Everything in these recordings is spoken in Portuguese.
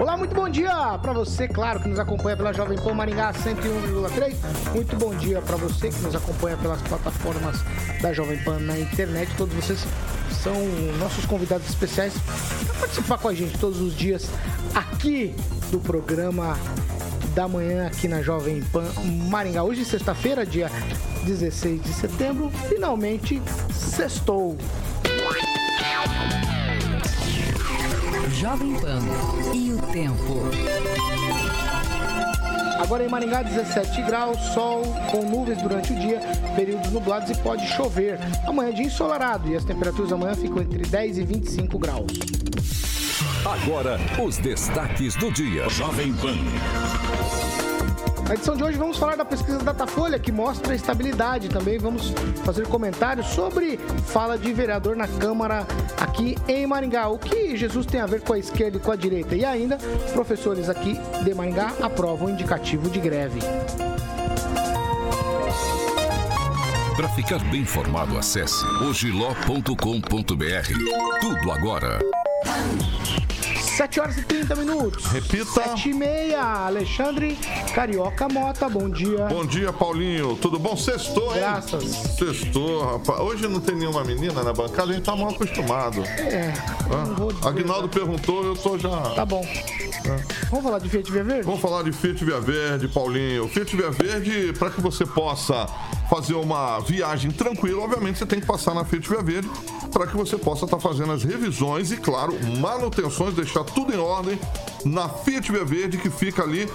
Olá, muito bom dia para você, claro, que nos acompanha pela Jovem Pan Maringá 101,3. Muito bom dia para você que nos acompanha pelas plataformas da Jovem Pan na internet. Todos vocês são nossos convidados especiais para participar com a gente todos os dias aqui do programa da manhã aqui na Jovem Pan Maringá. Hoje, sexta-feira, dia 16 de setembro, finalmente sextou. Jovem Pan e o tempo. Agora em Maringá, 17 graus, sol com nuvens durante o dia, períodos nublados e pode chover. Amanhã é dia ensolarado e as temperaturas amanhã ficam entre 10 e 25 graus. Agora, os destaques do dia. Jovem Pan. Na edição de hoje vamos falar da pesquisa Datafolha, que mostra a estabilidade. Também vamos fazer comentários sobre fala de vereador na Câmara aqui em Maringá. O que Jesus tem a ver com a esquerda e com a direita? E ainda, professores aqui de Maringá aprovam o indicativo de greve. Para ficar bem informado, acesse hojiló.com.br. Tudo agora. 7 horas e 30 minutos. Repita. 7h30, Alexandre Carioca Mota, bom dia. Bom dia, Paulinho. Tudo bom? Sextou, hein? Graças. Sextou, rapaz. Hoje não tem nenhuma menina na bancada, a gente tá mal acostumado. É. Ah, Aguinaldo perguntou, eu tô já... Tá bom. É. Vamos falar de Fiat Via Verde? Vamos falar de Fiat Via Verde, Paulinho. Fiat Via Verde, para que você possa fazer uma viagem tranquila, obviamente você tem que passar na Fiat Via Verde para que você possa estar fazendo as revisões e, claro, manutenções, deixar tudo em ordem na Fiat Via Verde, que fica ali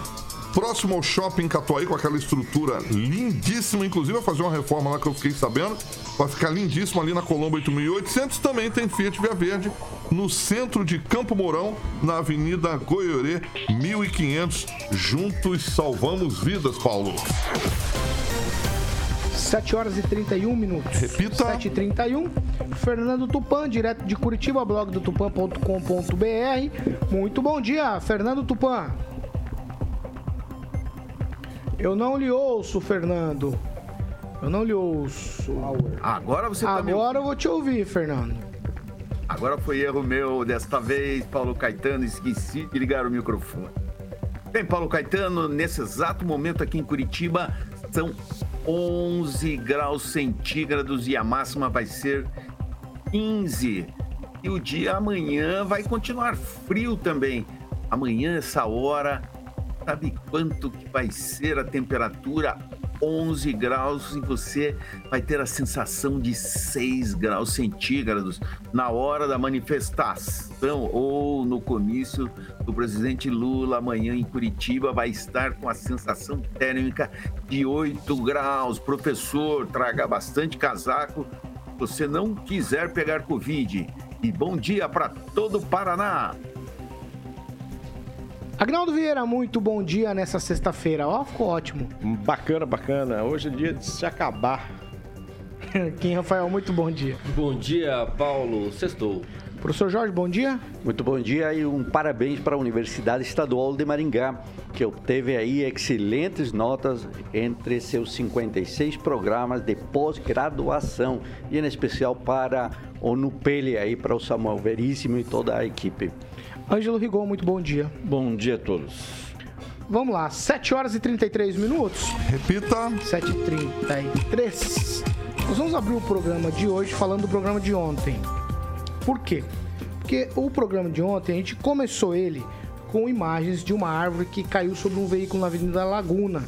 próximo ao shopping Catuaí, com aquela estrutura lindíssima. Inclusive, vai fazer uma reforma lá que eu fiquei sabendo. Vai ficar lindíssimo ali na Colombo 8800. Também tem Fiat Via Verde no centro de Campo Mourão, na Avenida Goiorê 1500. Juntos salvamos vidas, Paulo. 7 horas e 31 minutos. Repita. 7h31. Fernando Tupan, direto de Curitiba, blog do tupan.com.br. Muito bom dia, Fernando Tupan. Eu não lhe ouço, Fernando. Eu não lhe ouço. Agora você tá me ouvindo. Agora eu vou te ouvir, Fernando. Agora foi erro meu. Desta vez, Paulo Caetano, esqueci de ligar o microfone. Bem, Paulo Caetano, nesse exato momento aqui em Curitiba, são 11 graus centígrados e a máxima vai ser 15. E o dia amanhã vai continuar frio também. Amanhã, essa hora, sabe quanto que vai ser a temperatura? 11 graus e você vai ter a sensação de 6 graus centígrados na hora da manifestação ou no comício do presidente Lula amanhã em Curitiba. Vai estar com a sensação térmica de 8 graus. Professor, traga bastante casaco se você não quiser pegar Covid. E bom dia para todo o Paraná. Agnaldo Vieira, muito bom dia nessa sexta-feira. Ó, ficou ótimo. Bacana, bacana. Hoje é dia de se acabar. Kim Rafael, muito bom dia. Bom dia, Paulo. Sextou. Professor Jorge, bom dia. Muito bom dia e um parabéns para a Universidade Estadual de Maringá, que obteve aí excelentes notas entre seus 56 programas de pós-graduação, e em especial para a Unipele, aí para o Samuel Veríssimo e toda a equipe. Ângelo Rigon, muito bom dia. Bom dia a todos. Vamos lá, 7 horas e 33 minutos. Repita. 7h33. Nós vamos abrir o programa de hoje falando do programa de ontem. Por quê? Porque o programa de ontem, a gente começou ele com imagens de uma árvore que caiu sobre um veículo na Avenida Laguna.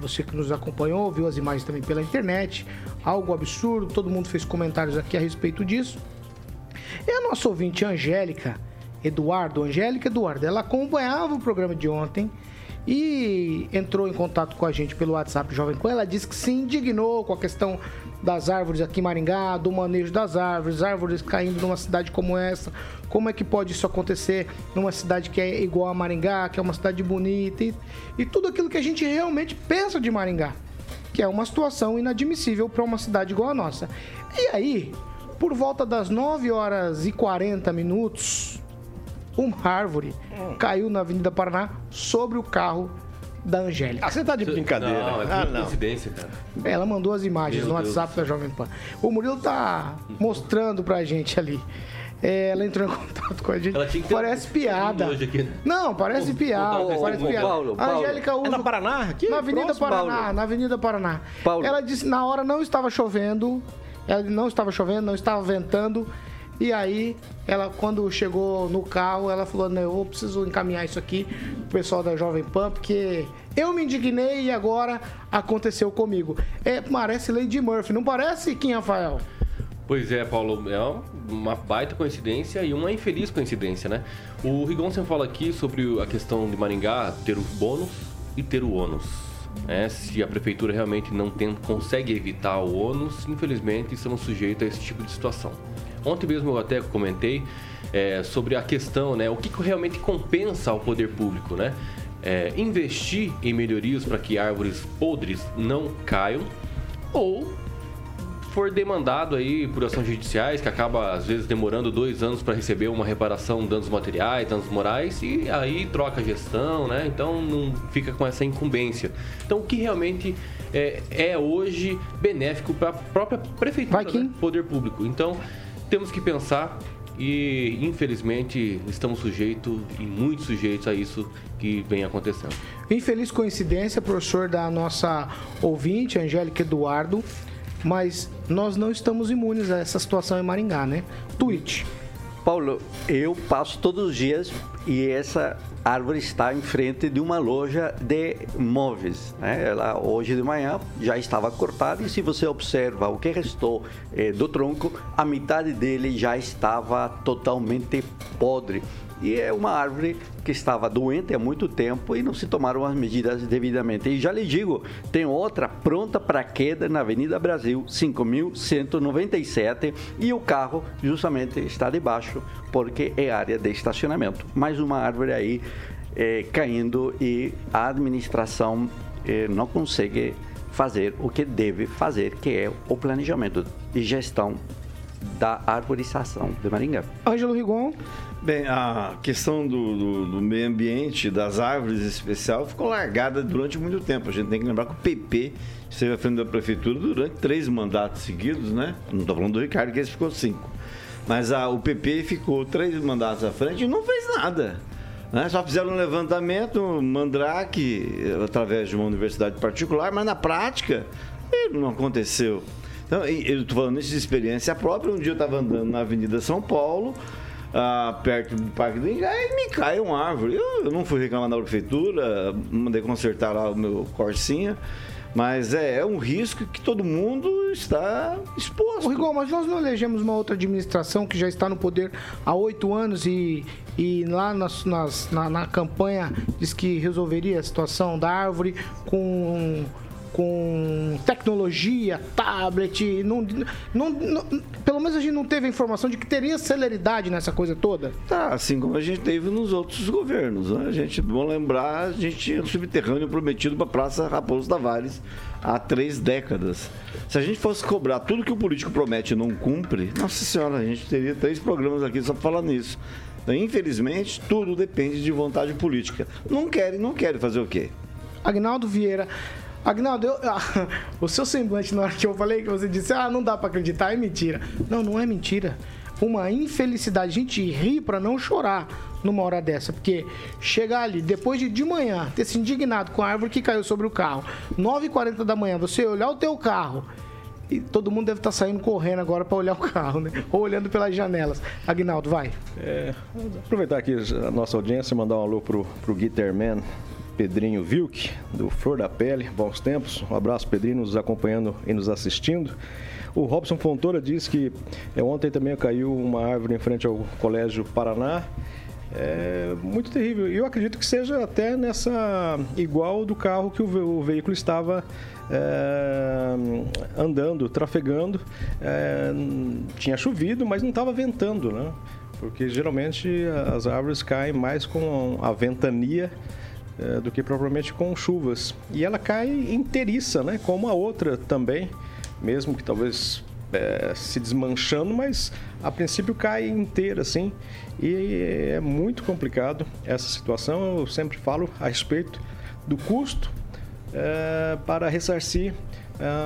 Você que nos acompanhou, viu as imagens também pela internet. Algo absurdo, todo mundo fez comentários aqui a respeito disso. E a nossa ouvinte, Angélica Eduardo, ela acompanhava o programa de ontem e entrou em contato com a gente pelo WhatsApp Jovem Pan. Ela disse que se indignou com a questão das árvores aqui em Maringá, do manejo das árvores, árvores caindo numa cidade como essa. Como é que pode isso acontecer numa cidade que é igual a Maringá, que é uma cidade bonita e tudo aquilo que a gente realmente pensa de Maringá, que é uma situação inadmissível para uma cidade igual a nossa. E aí, por volta das 9h40, uma árvore caiu na Avenida Paraná sobre o carro da Angélica. Ah, você tá de brincadeira. Não, é coincidência, cara. Ela mandou as imagens no WhatsApp da Jovem Pan. O Murilo tá mostrando pra gente ali. Ela entrou em contato com a gente. Ela tinha que parece piada. Aqui, né? Não, parece piada. Parece piada. Paulo. Angélica usa. É na Paraná? Aqui? Na Avenida Paraná. Paulo. Na Avenida Paraná. Paulo. Ela disse que na hora não estava chovendo. Ela não estava chovendo, não estava ventando. E aí, ela, quando chegou no carro, ela falou, não, eu preciso encaminhar isso aqui pro pessoal da Jovem Pan, porque eu me indignei e agora aconteceu comigo. Parece Lady Murphy, não parece, Kim Rafael? Pois é, Paulo, é uma baita coincidência e uma infeliz coincidência, né? O Rigon sempre fala aqui sobre a questão de Maringá ter o bônus e ter o ônus. Se a prefeitura realmente não consegue evitar o ônus, infelizmente estamos sujeitos a esse tipo de situação. Ontem mesmo eu até comentei sobre a questão, né, o que realmente compensa ao poder público, né? Investir em melhorias para que árvores podres não caiam, ou for demandado aí por ações judiciais, que acaba às vezes demorando 2 anos para receber uma reparação, danos materiais, danos morais, e aí troca a gestão, né? Então não fica com essa incumbência. Então o que realmente é hoje benéfico para a própria prefeitura, né? Poder público. Então temos que pensar e infelizmente estamos sujeitos e muito sujeitos a isso que vem acontecendo. Infeliz coincidência, professor, da nossa ouvinte, Angélica Eduardo. Mas nós não estamos imunes a essa situação em Maringá, né? Tweet. Paulo, eu passo todos os dias e essa árvore está em frente de uma loja de móveis, né? Ela hoje de manhã já estava cortada e se você observa o que restou do tronco, a metade dele já estava totalmente podre. E é uma árvore que estava doente há muito tempo e não se tomaram as medidas devidamente. E já lhe digo, tem outra pronta para queda na Avenida Brasil 5197 e o carro justamente está debaixo porque é área de estacionamento. Mais uma árvore aí caindo e a administração não consegue fazer o que deve fazer, que é o planejamento e gestão da arborização de Maringá. Ângelo Rigon. Bem, a questão do meio ambiente, das árvores em especial, ficou largada durante muito tempo. A gente tem que lembrar que o PP esteve à frente da prefeitura durante 3 mandatos seguidos, né? Não estou falando do Ricardo, que esse ficou 5. Mas o PP ficou 3 mandatos à frente e não fez nada, né? Só fizeram um levantamento, um mandrake, através de uma universidade particular, mas na prática não aconteceu. Então, eu estou falando isso de experiência própria. Um dia eu estava andando na Avenida São Paulo, perto do Parque do Ingá, e me caiu uma árvore. Eu não fui reclamar da prefeitura, mandei consertar lá o meu corsinha, mas é um risco que todo mundo está exposto. Rigon, mas nós não elegemos uma outra administração que já está no poder há 8 anos e lá na campanha diz que resolveria a situação da árvore com tecnologia, tablet, não, pelo menos a gente não teve a informação de que teria celeridade nessa coisa toda? Tá, assim como a gente teve nos outros governos, né? A gente, bom lembrar, a gente tinha um subterrâneo prometido para a Praça Raposo Tavares há 3 décadas. Se a gente fosse cobrar tudo que o político promete e não cumpre, nossa senhora, a gente teria 3 programas aqui só para falar nisso. Então, infelizmente, tudo depende de vontade política. Não querem fazer o quê? Agnaldo Vieira. Agnaldo, o seu semblante na hora que eu falei, que você disse, não dá pra acreditar, é mentira. Não é mentira. Uma infelicidade. A gente ri pra não chorar numa hora dessa, porque chegar ali, depois de manhã, ter se indignado com a árvore que caiu sobre o carro, 9h40 da manhã, você olhar o teu carro, e todo mundo deve estar saindo correndo agora para olhar o carro, né? Ou olhando pelas janelas. Agnaldo, vai. Aproveitar aqui a nossa audiência e mandar um alô pro Guiterman. Pedrinho Vilk, do Flor da Pele, bons tempos. Um abraço, Pedrinho, nos acompanhando e nos assistindo. O Robson Fontoura diz que ontem também caiu uma árvore em frente ao Colégio Paraná É muito terrível. E eu acredito que seja até nessa igual do carro que o veículo estava andando, trafegando. Tinha chovido, mas não estava ventando, né? Porque geralmente as árvores caem mais com a ventania do que propriamente com chuvas. E ela cai inteiriça, né? Como a outra também, mesmo que talvez se desmanchando, mas a princípio cai inteira, assim. E é muito complicado essa situação. Eu sempre falo a respeito do custo para ressarcir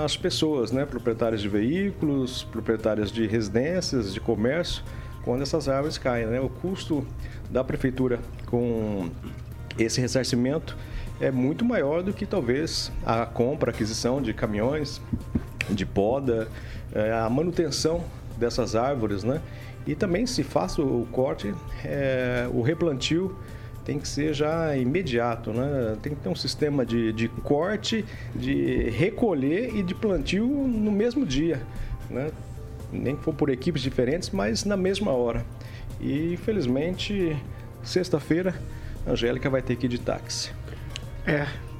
as pessoas, né? Proprietários de veículos, proprietários de residências, de comércio, quando essas árvores caem, né? O custo da prefeitura com esse ressarcimento é muito maior do que talvez a compra, a aquisição de caminhões, de poda, a manutenção dessas árvores, né? E também, se faz o corte, o replantio tem que ser já imediato, né? Tem que ter um sistema de corte, de recolher e de plantio no mesmo dia, né? Nem que for por equipes diferentes, mas na mesma hora. E, infelizmente, sexta-feira, a Angélica vai ter que ir de táxi.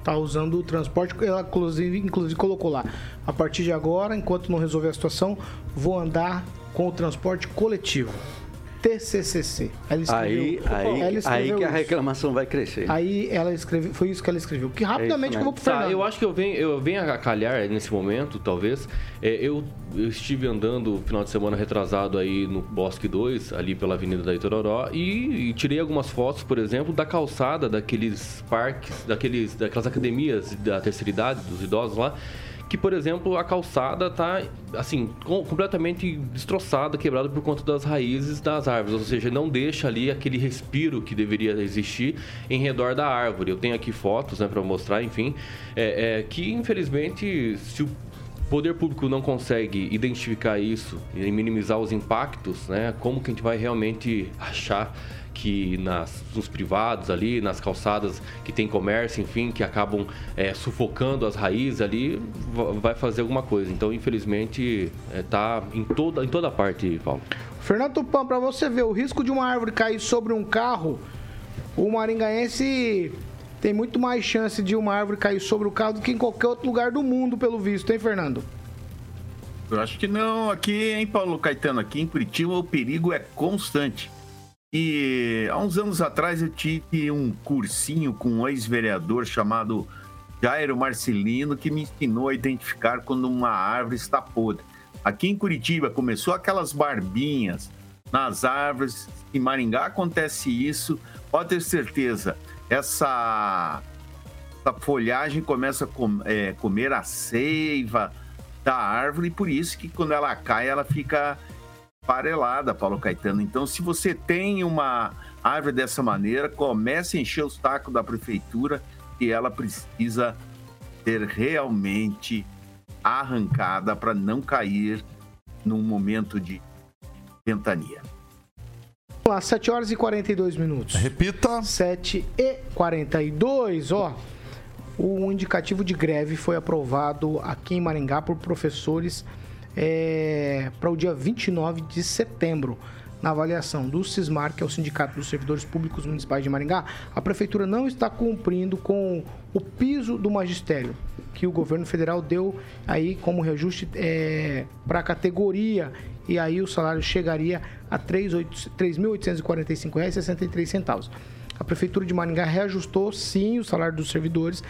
Tá usando o transporte, ela inclusive colocou lá: a partir de agora, enquanto não resolver a situação, vou andar com o transporte coletivo, TCCC. Ela escreveu, ela escreveu que a reclamação vai crescer. Aí ela escreveu, foi isso que ela escreveu, que rapidamente eu vou pro Fernando. Eu acho que eu venho a calhar nesse momento, talvez. Eu estive andando final de semana retrasado aí no Bosque 2, ali pela Avenida da Itororó, e tirei algumas fotos, por exemplo, da calçada daqueles parques, daquelas academias da terceira idade, dos idosos lá. Que, por exemplo, a calçada está assim, completamente destroçada, quebrada por conta das raízes das árvores. Ou seja, não deixa ali aquele respiro que deveria existir em redor da árvore. Eu tenho aqui fotos, né, para mostrar, enfim, que infelizmente, se o poder público não consegue identificar isso e minimizar os impactos, né, como que a gente vai realmente achar que nos privados ali, nas calçadas que tem comércio, enfim, que acabam sufocando as raízes ali, vai fazer alguma coisa? Então, infelizmente, está em toda parte, Paulo. Fernando Tupan, para você ver, o risco de uma árvore cair sobre um carro, o maringaense tem muito mais chance de uma árvore cair sobre o carro do que em qualquer outro lugar do mundo, pelo visto, hein, Fernando? Eu acho que não. Aqui, hein, Paulo Caetano, aqui em Curitiba o perigo é constante. E há uns anos atrás eu tive um cursinho com um ex-vereador chamado Jairo Marcelino, que me ensinou a identificar quando uma árvore está podre. Aqui em Curitiba começou aquelas barbinhas nas árvores. Em Maringá acontece isso, pode ter certeza. Essa folhagem começa a comer a seiva da árvore, e por isso que quando ela cai ela fica parelada, Paulo Caetano. Então, se você tem uma árvore dessa maneira, comece a encher os tacos da prefeitura, e ela precisa ser realmente arrancada para não cair num momento de ventania. Vamos lá, 7 horas e 42 minutos. Repita. 7 e 42, ó. O indicativo de greve foi aprovado aqui em Maringá por professores para o dia 29 de setembro. Na avaliação do CISMAR, que é o Sindicato dos Servidores Públicos Municipais de Maringá, a Prefeitura não está cumprindo com o piso do magistério que o governo federal deu aí como reajuste para a categoria, e aí o salário chegaria a R$ 3.845,63. A Prefeitura de Maringá reajustou, sim, o salário dos servidores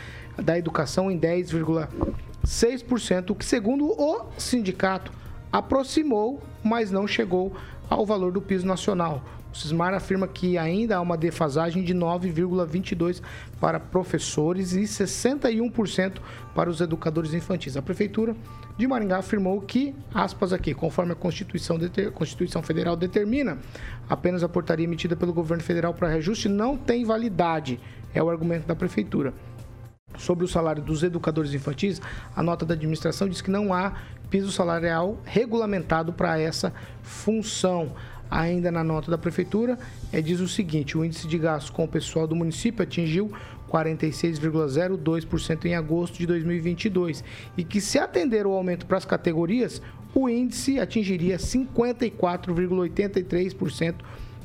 da educação em 10,6%, o que, segundo o sindicato, aproximou, mas não chegou ao valor do piso nacional. O CISMAR afirma que ainda há uma defasagem de 9,22% para professores e 61% para os educadores infantis. A Prefeitura de Maringá afirmou que, aspas aqui, conforme a Constituição Federal determina, apenas a portaria emitida pelo governo federal para reajuste não tem validade, é o argumento da Prefeitura. Sobre o salário dos educadores infantis, a nota da administração diz que não há piso salarial regulamentado para essa função. Ainda na nota da Prefeitura, diz o seguinte: o índice de gasto com o pessoal do município atingiu 46,02% em agosto de 2022, e que, se atender o aumento para as categorias, o índice atingiria 54,83%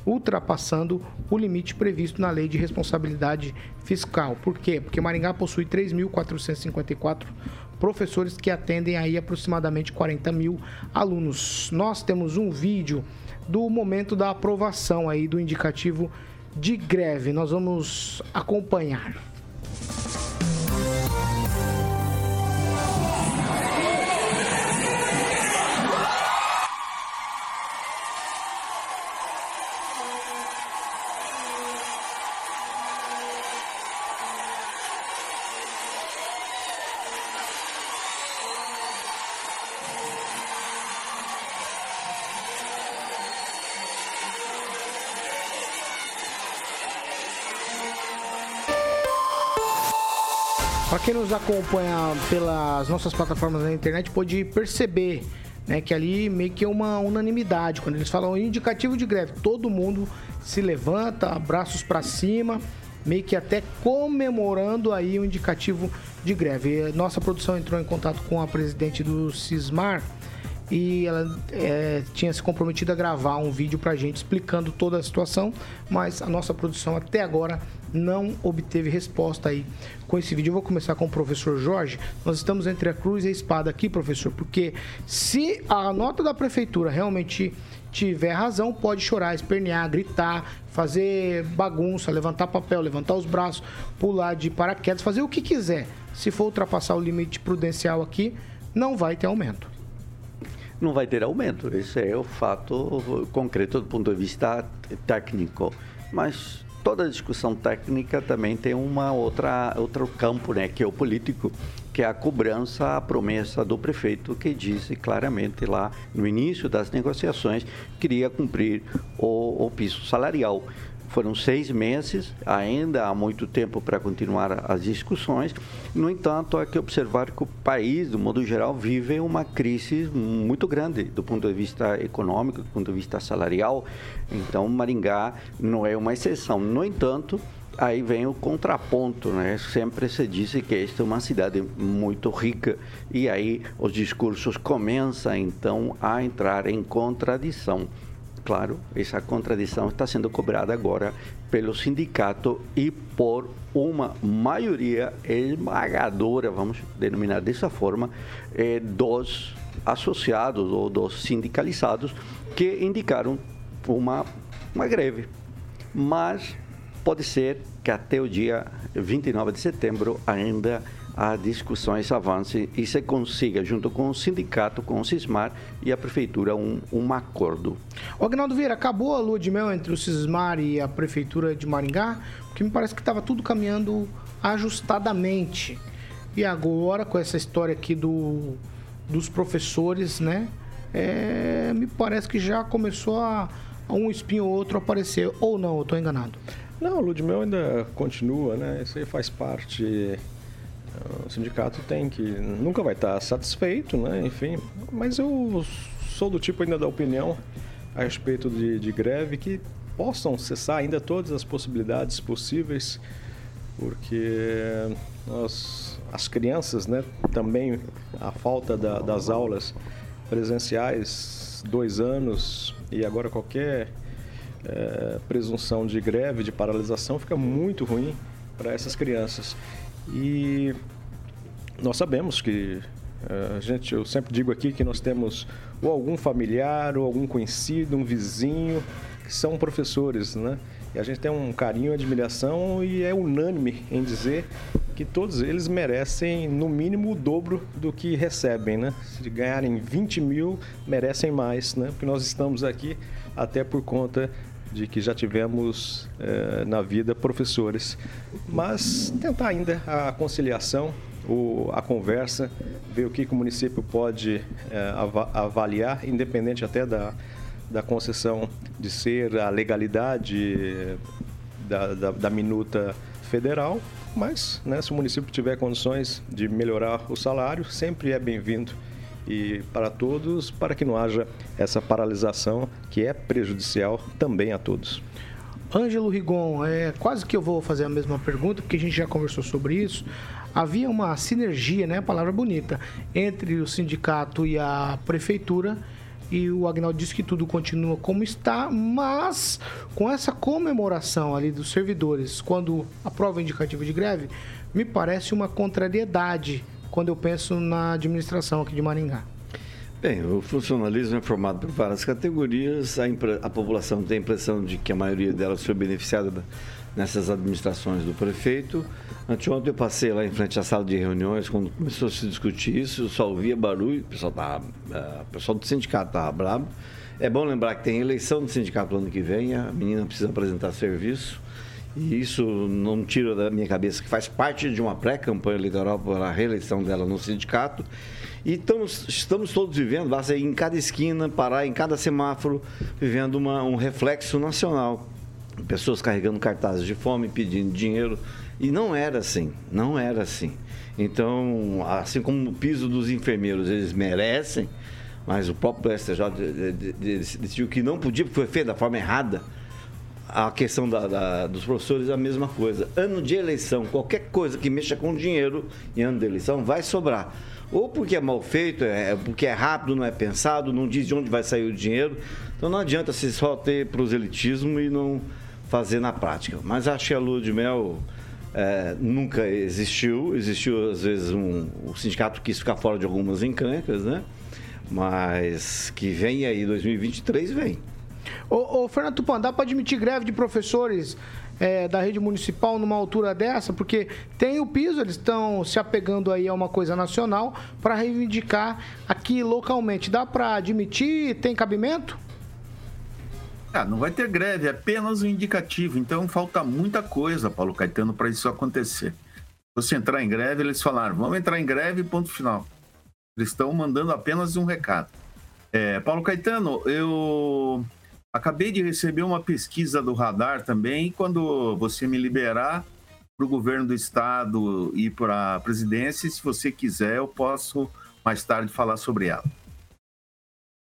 ultrapassando o limite previsto na Lei de Responsabilidade Fiscal. Por quê? Porque Maringá possui 3.454 professores que atendem aí aproximadamente 40 mil alunos. Nós temos um vídeo do momento da aprovação aí do indicativo de greve. Nós vamos acompanhar. Para quem nos acompanha pelas nossas plataformas na internet, pode perceber, né, que ali meio que é uma unanimidade. Quando eles falam indicativo de greve, todo mundo se levanta, braços para cima, meio que até comemorando aí o indicativo de greve. Nossa produção entrou em contato com a presidente do CISMAR e ela tinha se comprometido a gravar um vídeo para a gente explicando toda a situação, mas a nossa produção até agora não obteve resposta aí com esse vídeo. Eu vou começar com o professor Jorge. Nós estamos entre a cruz e a espada aqui, professor, porque se a nota da prefeitura realmente tiver razão, pode chorar, espernear, gritar, fazer bagunça, levantar papel, levantar os braços, pular de paraquedas, fazer o que quiser. Se for ultrapassar o limite prudencial aqui, não vai ter aumento. Não vai ter aumento, esse é o fato concreto do ponto de vista técnico, mas toda discussão técnica também tem uma outro campo, né, que é o político, que é a cobrança, a promessa do prefeito, que disse claramente lá no início das negociações que iria cumprir o piso salarial. Foram 6 meses, ainda há muito tempo para continuar as discussões. No entanto, há que observar que o país, do modo geral, vive uma crise muito grande do ponto de vista econômico, do ponto de vista salarial. Então, Maringá não é uma exceção. No entanto, aí vem o contraponto, né? Sempre se diz que esta é uma cidade muito rica e aí os discursos começam, então, a entrar em contradição. Claro, essa contradição está sendo cobrada agora pelo sindicato e por uma maioria esmagadora, vamos denominar dessa forma, dos associados ou dos sindicalizados que indicaram uma greve. Mas pode ser que até o dia 29 de setembro ainda as discussões avancem e se consiga, junto com o sindicato, com o CISMAR e a prefeitura, um acordo. Agnaldo Vieira, acabou a lua de mel entre o CISMAR e a prefeitura de Maringá? Porque me parece que estava tudo caminhando ajustadamente. E agora, com essa história aqui dos professores, né? Me parece que já começou a um espinho ou outro aparecer. Ou não, eu estou enganado? Não, a lua de mel ainda continua, né? Isso aí faz parte. O sindicato nunca vai estar satisfeito, né? Enfim, mas eu sou do tipo ainda da opinião a respeito de greve que possam cessar ainda todas as possibilidades possíveis, porque as crianças, né, também a falta das aulas presenciais 2 anos e agora qualquer presunção de greve, de paralisação fica muito ruim para essas crianças. E nós sabemos que, eu sempre digo aqui que nós temos ou algum familiar, ou algum conhecido, um vizinho, que são professores, né? E a gente tem um carinho, admiração e é unânime em dizer que todos eles merecem, no mínimo, o dobro do que recebem, né? Se ganharem 20 mil, merecem mais, né? Porque nós estamos aqui até por conta de que já tivemos na vida professores, mas tentar ainda a conciliação, a conversa, ver o que o município pode avaliar, independente até da concessão de ser a legalidade da minuta federal, mas, né, se o município tiver condições de melhorar o salário, sempre é bem-vindo. E para todos, para que não haja essa paralisação que é prejudicial também a todos. Ângelo Rigon, quase que eu vou fazer a mesma pergunta, porque a gente já conversou sobre isso. Havia uma sinergia, né, palavra bonita, entre o sindicato e a prefeitura e o Agnaldo disse que tudo continua como está, mas com essa comemoração ali dos servidores, quando a prova indicativa de greve, me parece uma contrariedade quando eu penso na administração aqui de Maringá. Bem, o funcionalismo é formado por várias categorias, a população tem a impressão de que a maioria delas foi beneficiada nessas administrações do prefeito. Anteontem eu passei lá em frente à sala de reuniões, quando começou a se discutir isso, eu só ouvia barulho, o pessoal do sindicato estava bravo. É bom lembrar que tem eleição do sindicato ano que vem, a menina precisa apresentar serviço, e isso não tira da minha cabeça que faz parte de uma pré-campanha eleitoral para a reeleição dela no sindicato. E estamos todos vivendo, basta ir em cada esquina, parar em cada semáforo, vivendo um reflexo nacional. Pessoas carregando cartazes de fome, pedindo dinheiro. E não era assim. Então, assim como o piso dos enfermeiros, eles merecem, mas o próprio STJ decidiu que não podia, porque foi feito da forma errada. A questão dos professores é a mesma coisa. Ano de eleição, qualquer coisa que mexa com dinheiro em ano de eleição vai sobrar. Ou porque é mal feito, porque é rápido, não é pensado, não diz de onde vai sair o dinheiro. Então não adianta se só ter proselitismo e não fazer na prática. Mas acho que a lua de mel nunca existiu. Existiu, às vezes, o sindicato quis ficar fora de algumas encrencas, né? Mas que vem aí, 2023 vem. Ô Fernando Tupan, dá para admitir greve de professores da rede municipal numa altura dessa? Porque tem o piso, eles estão se apegando aí a uma coisa nacional para reivindicar aqui localmente. Dá para admitir? Tem cabimento? Não vai ter greve, é apenas um indicativo. Então falta muita coisa, Paulo Caetano, para isso acontecer. Se você entrar em greve, eles falaram, vamos entrar em greve, ponto final. Eles estão mandando apenas um recado. Paulo Caetano, eu acabei de receber uma pesquisa do Radar também, e quando você me liberar para o governo do estado e para a presidência, se você quiser, eu posso mais tarde falar sobre ela.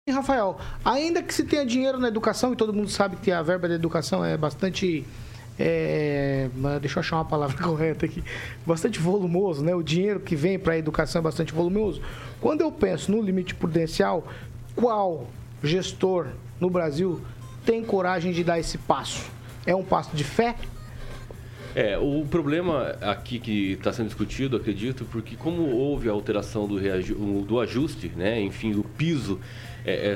E Rafael, ainda que se tenha dinheiro na educação, e todo mundo sabe que a verba da educação é bastante... deixa eu achar uma palavra correta aqui, bastante volumoso, né? O dinheiro que vem para a educação é bastante volumoso. Quando eu penso no limite prudencial, qual gestor no Brasil tem coragem de dar esse passo? É um passo de fé? O problema aqui que está sendo discutido, acredito, porque como houve a alteração do ajuste, né, enfim, do piso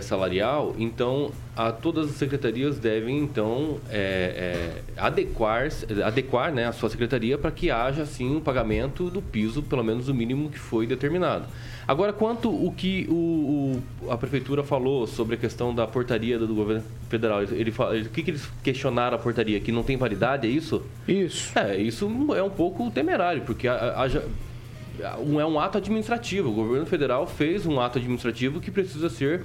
salarial, então todas as secretarias devem então adequar, né, a sua secretaria para que haja assim o pagamento do piso, pelo menos o mínimo que foi determinado. Agora, quanto o que a prefeitura falou sobre a questão da portaria do governo federal, o que eles questionaram a portaria? Que não tem validade, é isso? Isso. Isso é um pouco temerário, porque é um ato administrativo. O governo federal fez um ato administrativo que precisa ser,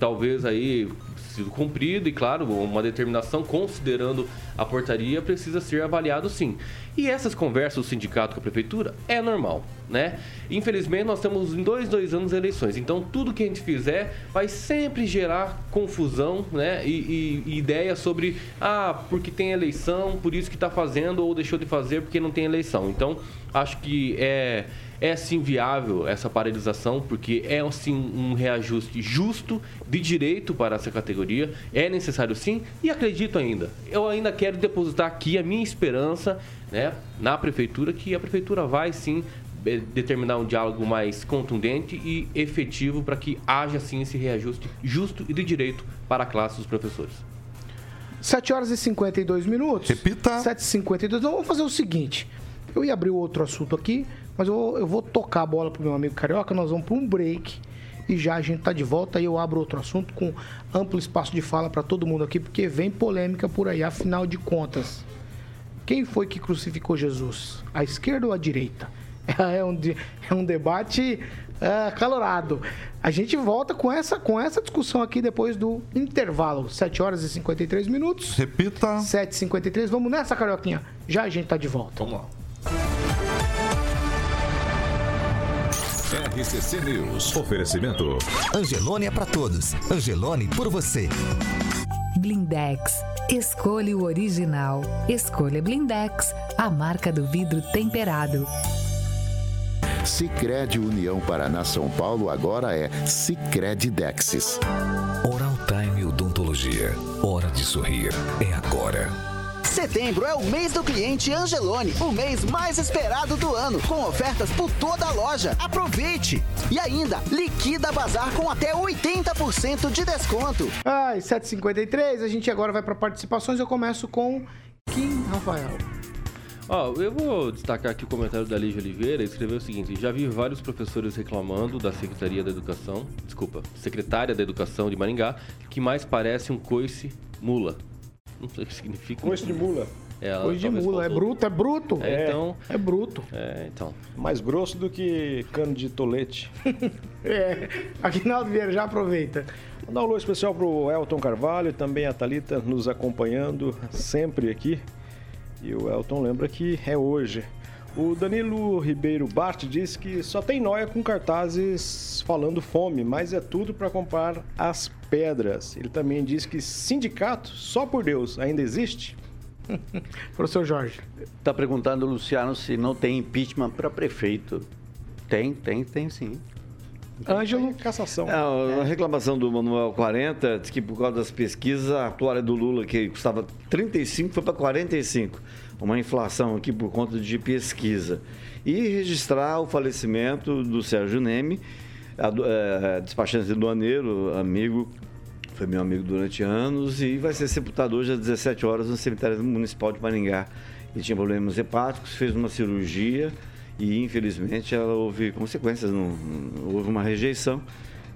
talvez aí, sido cumprido, e claro, uma determinação considerando a portaria precisa ser avaliado sim. E essas conversas do sindicato com a prefeitura é normal, né? Infelizmente nós temos em dois anos eleições, então tudo que a gente fizer vai sempre gerar confusão, né? E ideias sobre, porque tem eleição, por isso que está fazendo ou deixou de fazer porque não tem eleição. Então acho que é sim viável essa paralisação, porque é sim um reajuste justo de direito para essa categoria, é necessário sim, e acredito ainda. Eu ainda quero depositar aqui a minha esperança, né, na prefeitura, que a prefeitura vai sim determinar um diálogo mais contundente e efetivo para que haja sim esse reajuste justo e de direito para a classe dos professores. 7 horas e 52 minutos. Repita. 7h52. Então, vamos fazer o seguinte, eu ia abrir outro assunto aqui, mas eu vou tocar a bola pro meu amigo Carioca, nós vamos para um break e já a gente tá de volta e eu abro outro assunto com amplo espaço de fala para todo mundo aqui, porque vem polêmica por aí, afinal de contas. Quem foi que crucificou Jesus? A esquerda ou a direita? É um debate calorado. A gente volta com essa discussão aqui depois do intervalo. 7 horas e 53 minutos. Repita. 7h53. Vamos nessa, Carioquinha. Já a gente tá de volta. Vamos lá. RCC News. Oferecimento. Angeloni é pra todos. Angeloni por você. Blindex. Escolha o original. Escolha Blindex, a marca do vidro temperado. Sicredi União Paraná São Paulo agora é Sicredi Dexis. Oral Time Odontologia. Hora de sorrir é agora. Setembro é o mês do cliente Angeloni, o mês mais esperado do ano, com ofertas por toda a loja. Aproveite! E ainda, liquida bazar com até 80% de desconto. Ai, 7h53, a gente agora vai para participações. Eu começo com Kim Rafael. Ó, eu vou destacar aqui o comentário da Lígia Oliveira, escreveu o seguinte: já vi vários professores reclamando da Secretária da Educação de Maringá, que mais parece um coice mula. Não sei o que significa. Coice de mula. Coice de mula. É bruto, é bruto. É bruto. Mais grosso do que cano de tolete. Aguinaldo Vieira, já aproveita. Mandar um alô especial pro Elton Carvalho, também a Thalita nos acompanhando sempre aqui. E o Elton lembra que é hoje. O Danilo Ribeiro Bart diz que só tem nóia com cartazes falando fome, mas é tudo para comprar as pedras. Ele também diz que sindicato, só por Deus, ainda existe? Professor Jorge. Está perguntando, Luciano, se não tem impeachment para prefeito. Tem sim. Ângelo, cassação. A reclamação do Manuel 40 diz que por causa das pesquisas, a toalha do Lula, que custava 35, foi para 45. Uma inflação aqui por conta de pesquisa. E registrar o falecimento do Sérgio Neme, despachante aduaneiro, amigo, foi meu amigo durante anos, e vai ser sepultado hoje às 17 horas no cemitério municipal de Maringá. Ele tinha problemas hepáticos, fez uma cirurgia e, infelizmente, ela houve consequências, houve uma rejeição.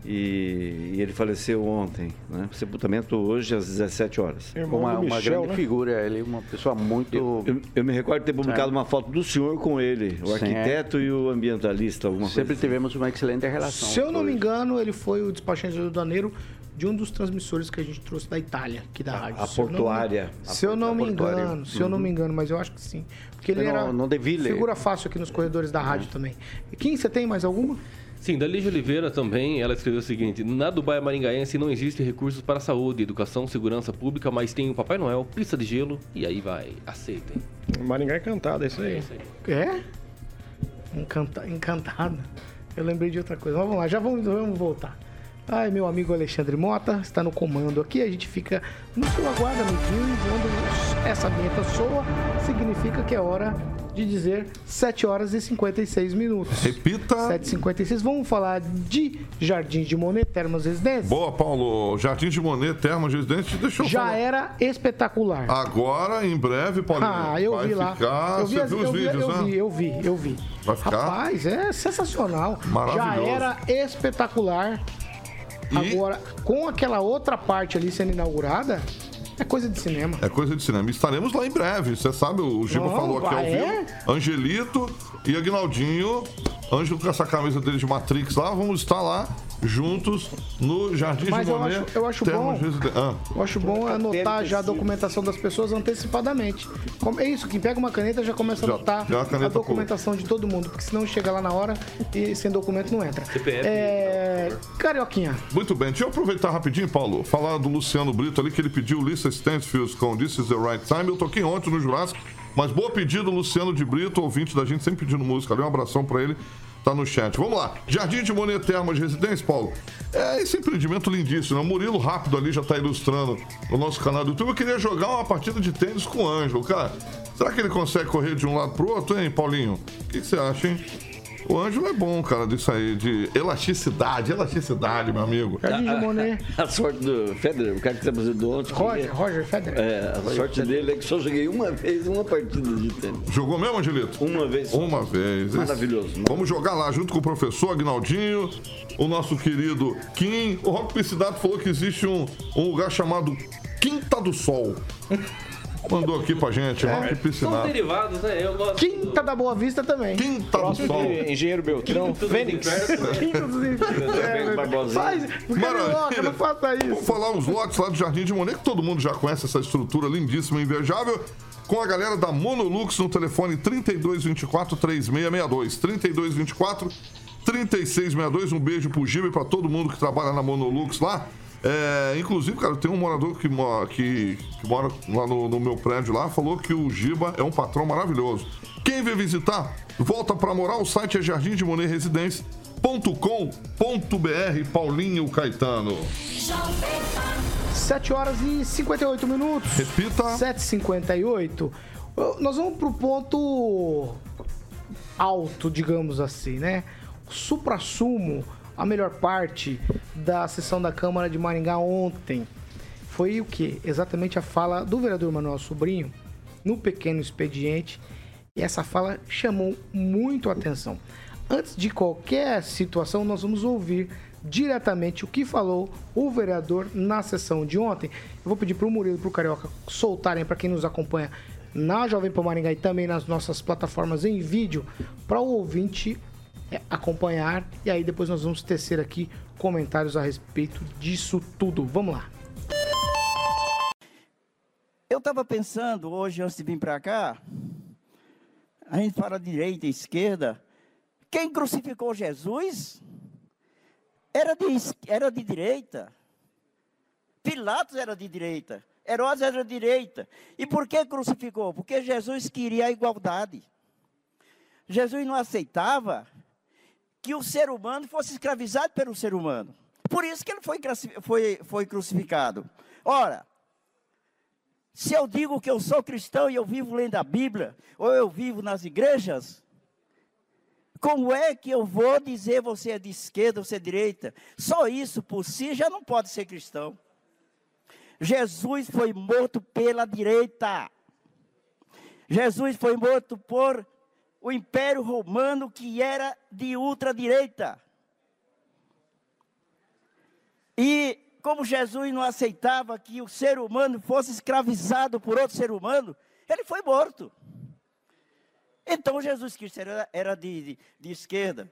E ele faleceu ontem, né? Sepultamento hoje às 17 horas. Irmão uma Michel, grande figura, ele é uma pessoa muito... Eu me recordo de ter publicado uma foto do senhor com ele, o arquiteto e o ambientalista. Sempre tivemos uma excelente relação. Se eu não me engano, ele foi o despachante do aduaneiro de um dos transmissores que a gente trouxe da Itália, aqui da rádio. A portuária. Se eu não me engano, mas eu acho que sim. Porque ele era figura fácil aqui nos corredores da rádio também. Kim, você tem mais alguma? Sim, da Lígia Oliveira também, ela escreveu o seguinte: na Dubai Maringaense não existem recursos para saúde, educação, segurança pública, mas tem o Papai Noel, pista de gelo, e aí vai, aceitem. Maringá encantada, é isso aí. Encantada. Eu lembrei de outra coisa, mas vamos lá, já vamos voltar. Ai, meu amigo Alexandre Mota está no comando aqui, a gente fica no seu aguardo, amiguinho, quando essa meta soa, significa que é hora de dizer 7 horas e 56 minutos. Repita. 7h56. Vamos falar de Jardim de Monet, Termas Residência. Boa, Paulo. Jardim de Monet, Termas Residência, deixa eu falar. Já era espetacular. Agora, em breve, Paulinho, vai ficar... Você viu os vídeos, né? Eu vi. Vai ficar? Rapaz, é sensacional. Maravilhoso. Já era espetacular. E... agora, com aquela outra parte ali sendo inaugurada... É coisa de cinema. Estaremos lá em breve. Você sabe, o Gigo falou aqui ao vivo. Angelito e Aguinaldinho. Ângelo com essa camisa dele de Matrix lá. Vamos estar lá juntos no Jardim de Monet. Eu acho bom anotar já a documentação das pessoas antecipadamente. É isso, quem pega uma caneta já começa a anotar a documentação de todo mundo. Porque senão chega lá na hora e sem documento não entra. CPF. Carioquinha. Muito bem, deixa eu aproveitar rapidinho, Paulo. Falar do Luciano Brito ali, que ele pediu Lisa Stansfield com This Is The Right Time. Eu toquei ontem no Jurassic, mas boa pedida, Luciano de Brito, ouvinte da gente, sempre pedindo música ali. Um abração pra ele. Tá no chat. Vamos lá. Jardim de Monet Termas de Residência, Paulo. Esse empreendimento lindíssimo, né? O Murilo rápido ali já tá ilustrando no nosso canal do YouTube. Eu queria jogar uma partida de tênis com o Ângelo, cara. Será que ele consegue correr de um lado pro outro, hein, Paulinho? O que você acha, hein? O Ângelo é bom, cara, disso aí, de elasticidade, meu amigo. A sorte do Federer, o cara que você fazer do ontem. Roger Federer. A sorte dele é que só joguei uma vez, uma partida de tênis. Jogou mesmo, Angelito? Uma vez. Maravilhoso. Isso. Vamos jogar lá junto com o professor Aguinaldinho, o nosso querido Kim. O Rock Piscidato falou que existe um lugar chamado Quinta do Sol. Mandou aqui pra gente, Rock Piscinato. São derivados, né? Eu gosto Quinta da Boa Vista também. Quinta do Sol. Engenheiro Beltrão, Fênix. Quinta do Inferno. Não faça isso. Vou falar uns lotes lá do Jardim de Monet, que todo mundo já conhece essa estrutura lindíssima e invejável. Com a galera da Monolux no telefone 3224-3662. 3224-3662. Um beijo pro Giba e pra todo mundo que trabalha na Monolux lá. É, inclusive, cara, tem um morador que mora lá no meu prédio lá, falou que o Giba é um patrão maravilhoso. Quem vem visitar, volta pra morar. O site é jardimdemonerresidência.com.br. Paulinho Caetano. 7 horas e 58 minutos. Repita. 7h58. Nós vamos pro ponto alto, digamos assim, né? Suprassumo, a melhor parte da sessão da Câmara de Maringá ontem foi o quê? Exatamente a fala do vereador Manuel Sobrinho no pequeno expediente, e essa fala chamou muito a atenção. Antes de qualquer situação, nós vamos ouvir diretamente o que falou o vereador na sessão de ontem. Eu vou pedir para o Murilo e para o Carioca soltarem para quem nos acompanha na Jovem Pan Maringá e também nas nossas plataformas em vídeo, para o ouvinte acompanhar, e aí depois nós vamos tecer aqui comentários a respeito disso tudo. Vamos lá. Eu estava pensando hoje, antes de vir para cá, a gente fala direita e esquerda, quem crucificou Jesus era de direita, Pilatos era de direita, Herodes era de direita. E por que crucificou? Porque Jesus queria a igualdade. Jesus não aceitava que o ser humano fosse escravizado pelo ser humano. Por isso que ele foi crucificado. Ora, se eu digo que eu sou cristão e eu vivo lendo a Bíblia, ou eu vivo nas igrejas, como é que eu vou dizer você é de esquerda, você é de direita? Só isso por si já não pode ser cristão. Jesus foi morto pela direita. Jesus foi morto por o Império Romano, que era de ultradireita. E como Jesus não aceitava que o ser humano fosse escravizado por outro ser humano, ele foi morto. Então Jesus Cristo era de esquerda.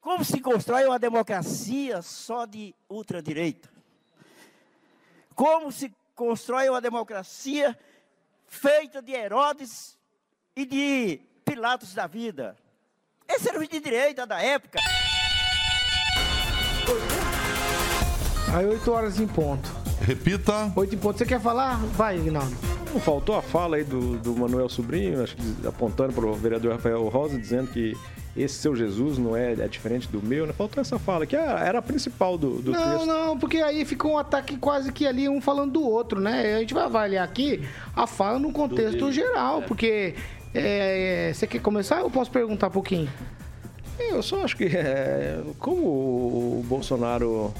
Como se constrói uma democracia só de ultradireita? Como se constrói uma democracia feita de Herodes e de Pilatos da vida? Esses eram os de direita da época. Aí 8 horas em ponto. Repita. 8 em ponto. Você quer falar? Vai, Ignaldo. Não faltou a fala aí do Manuel Sobrinho, acho que apontando para o vereador Rafael Rosa, dizendo que esse seu Jesus não é diferente do meu, né? Faltou essa fala, que era a principal do texto. Não, porque aí ficou um ataque quase que ali, um falando do outro, né? A gente vai avaliar aqui a fala no contexto geral, porque... você quer começar ou posso perguntar um pouquinho? Eu só acho que, como o Bolsonaro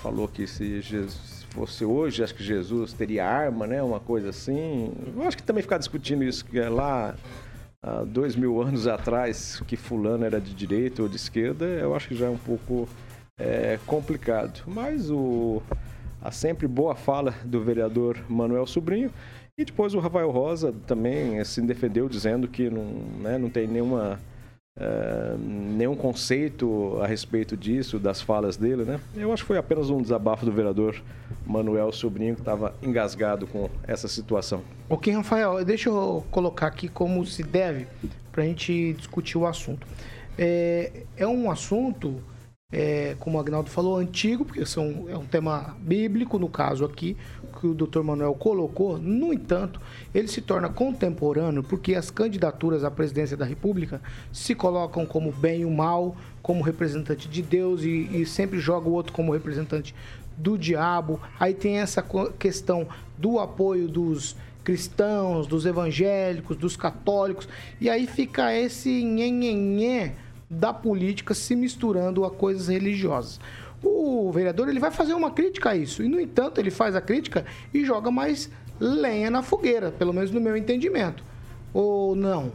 falou que se Jesus fosse hoje, acho que Jesus teria arma, né? Uma coisa assim. Eu acho que também ficar discutindo isso, que lá 2000 anos atrás, que fulano era de direita ou de esquerda, eu acho que já é um pouco complicado. Mas a sempre boa fala do vereador Manuel Sobrinho. E depois o Rafael Rosa também se defendeu dizendo que não tem nenhum conceito a respeito disso, das falas dele, né? Eu acho que foi apenas um desabafo do vereador Manuel Sobrinho, que estava engasgado com essa situação. Ok, Rafael, deixa eu colocar aqui como se deve para a gente discutir o assunto. É um assunto, como o Agnaldo falou, antigo, porque é um tema bíblico, no caso aqui, que o Dr. Manuel colocou. No entanto, ele se torna contemporâneo porque as candidaturas à presidência da República se colocam como bem e o mal, como representante de Deus, e sempre joga o outro como representante do diabo. Aí tem essa questão do apoio dos cristãos, dos evangélicos, dos católicos, e aí fica esse nhenhenhé da política se misturando a coisas religiosas. O vereador, ele vai fazer uma crítica a isso, e no entanto ele faz a crítica e joga mais lenha na fogueira, pelo menos no meu entendimento, ou não?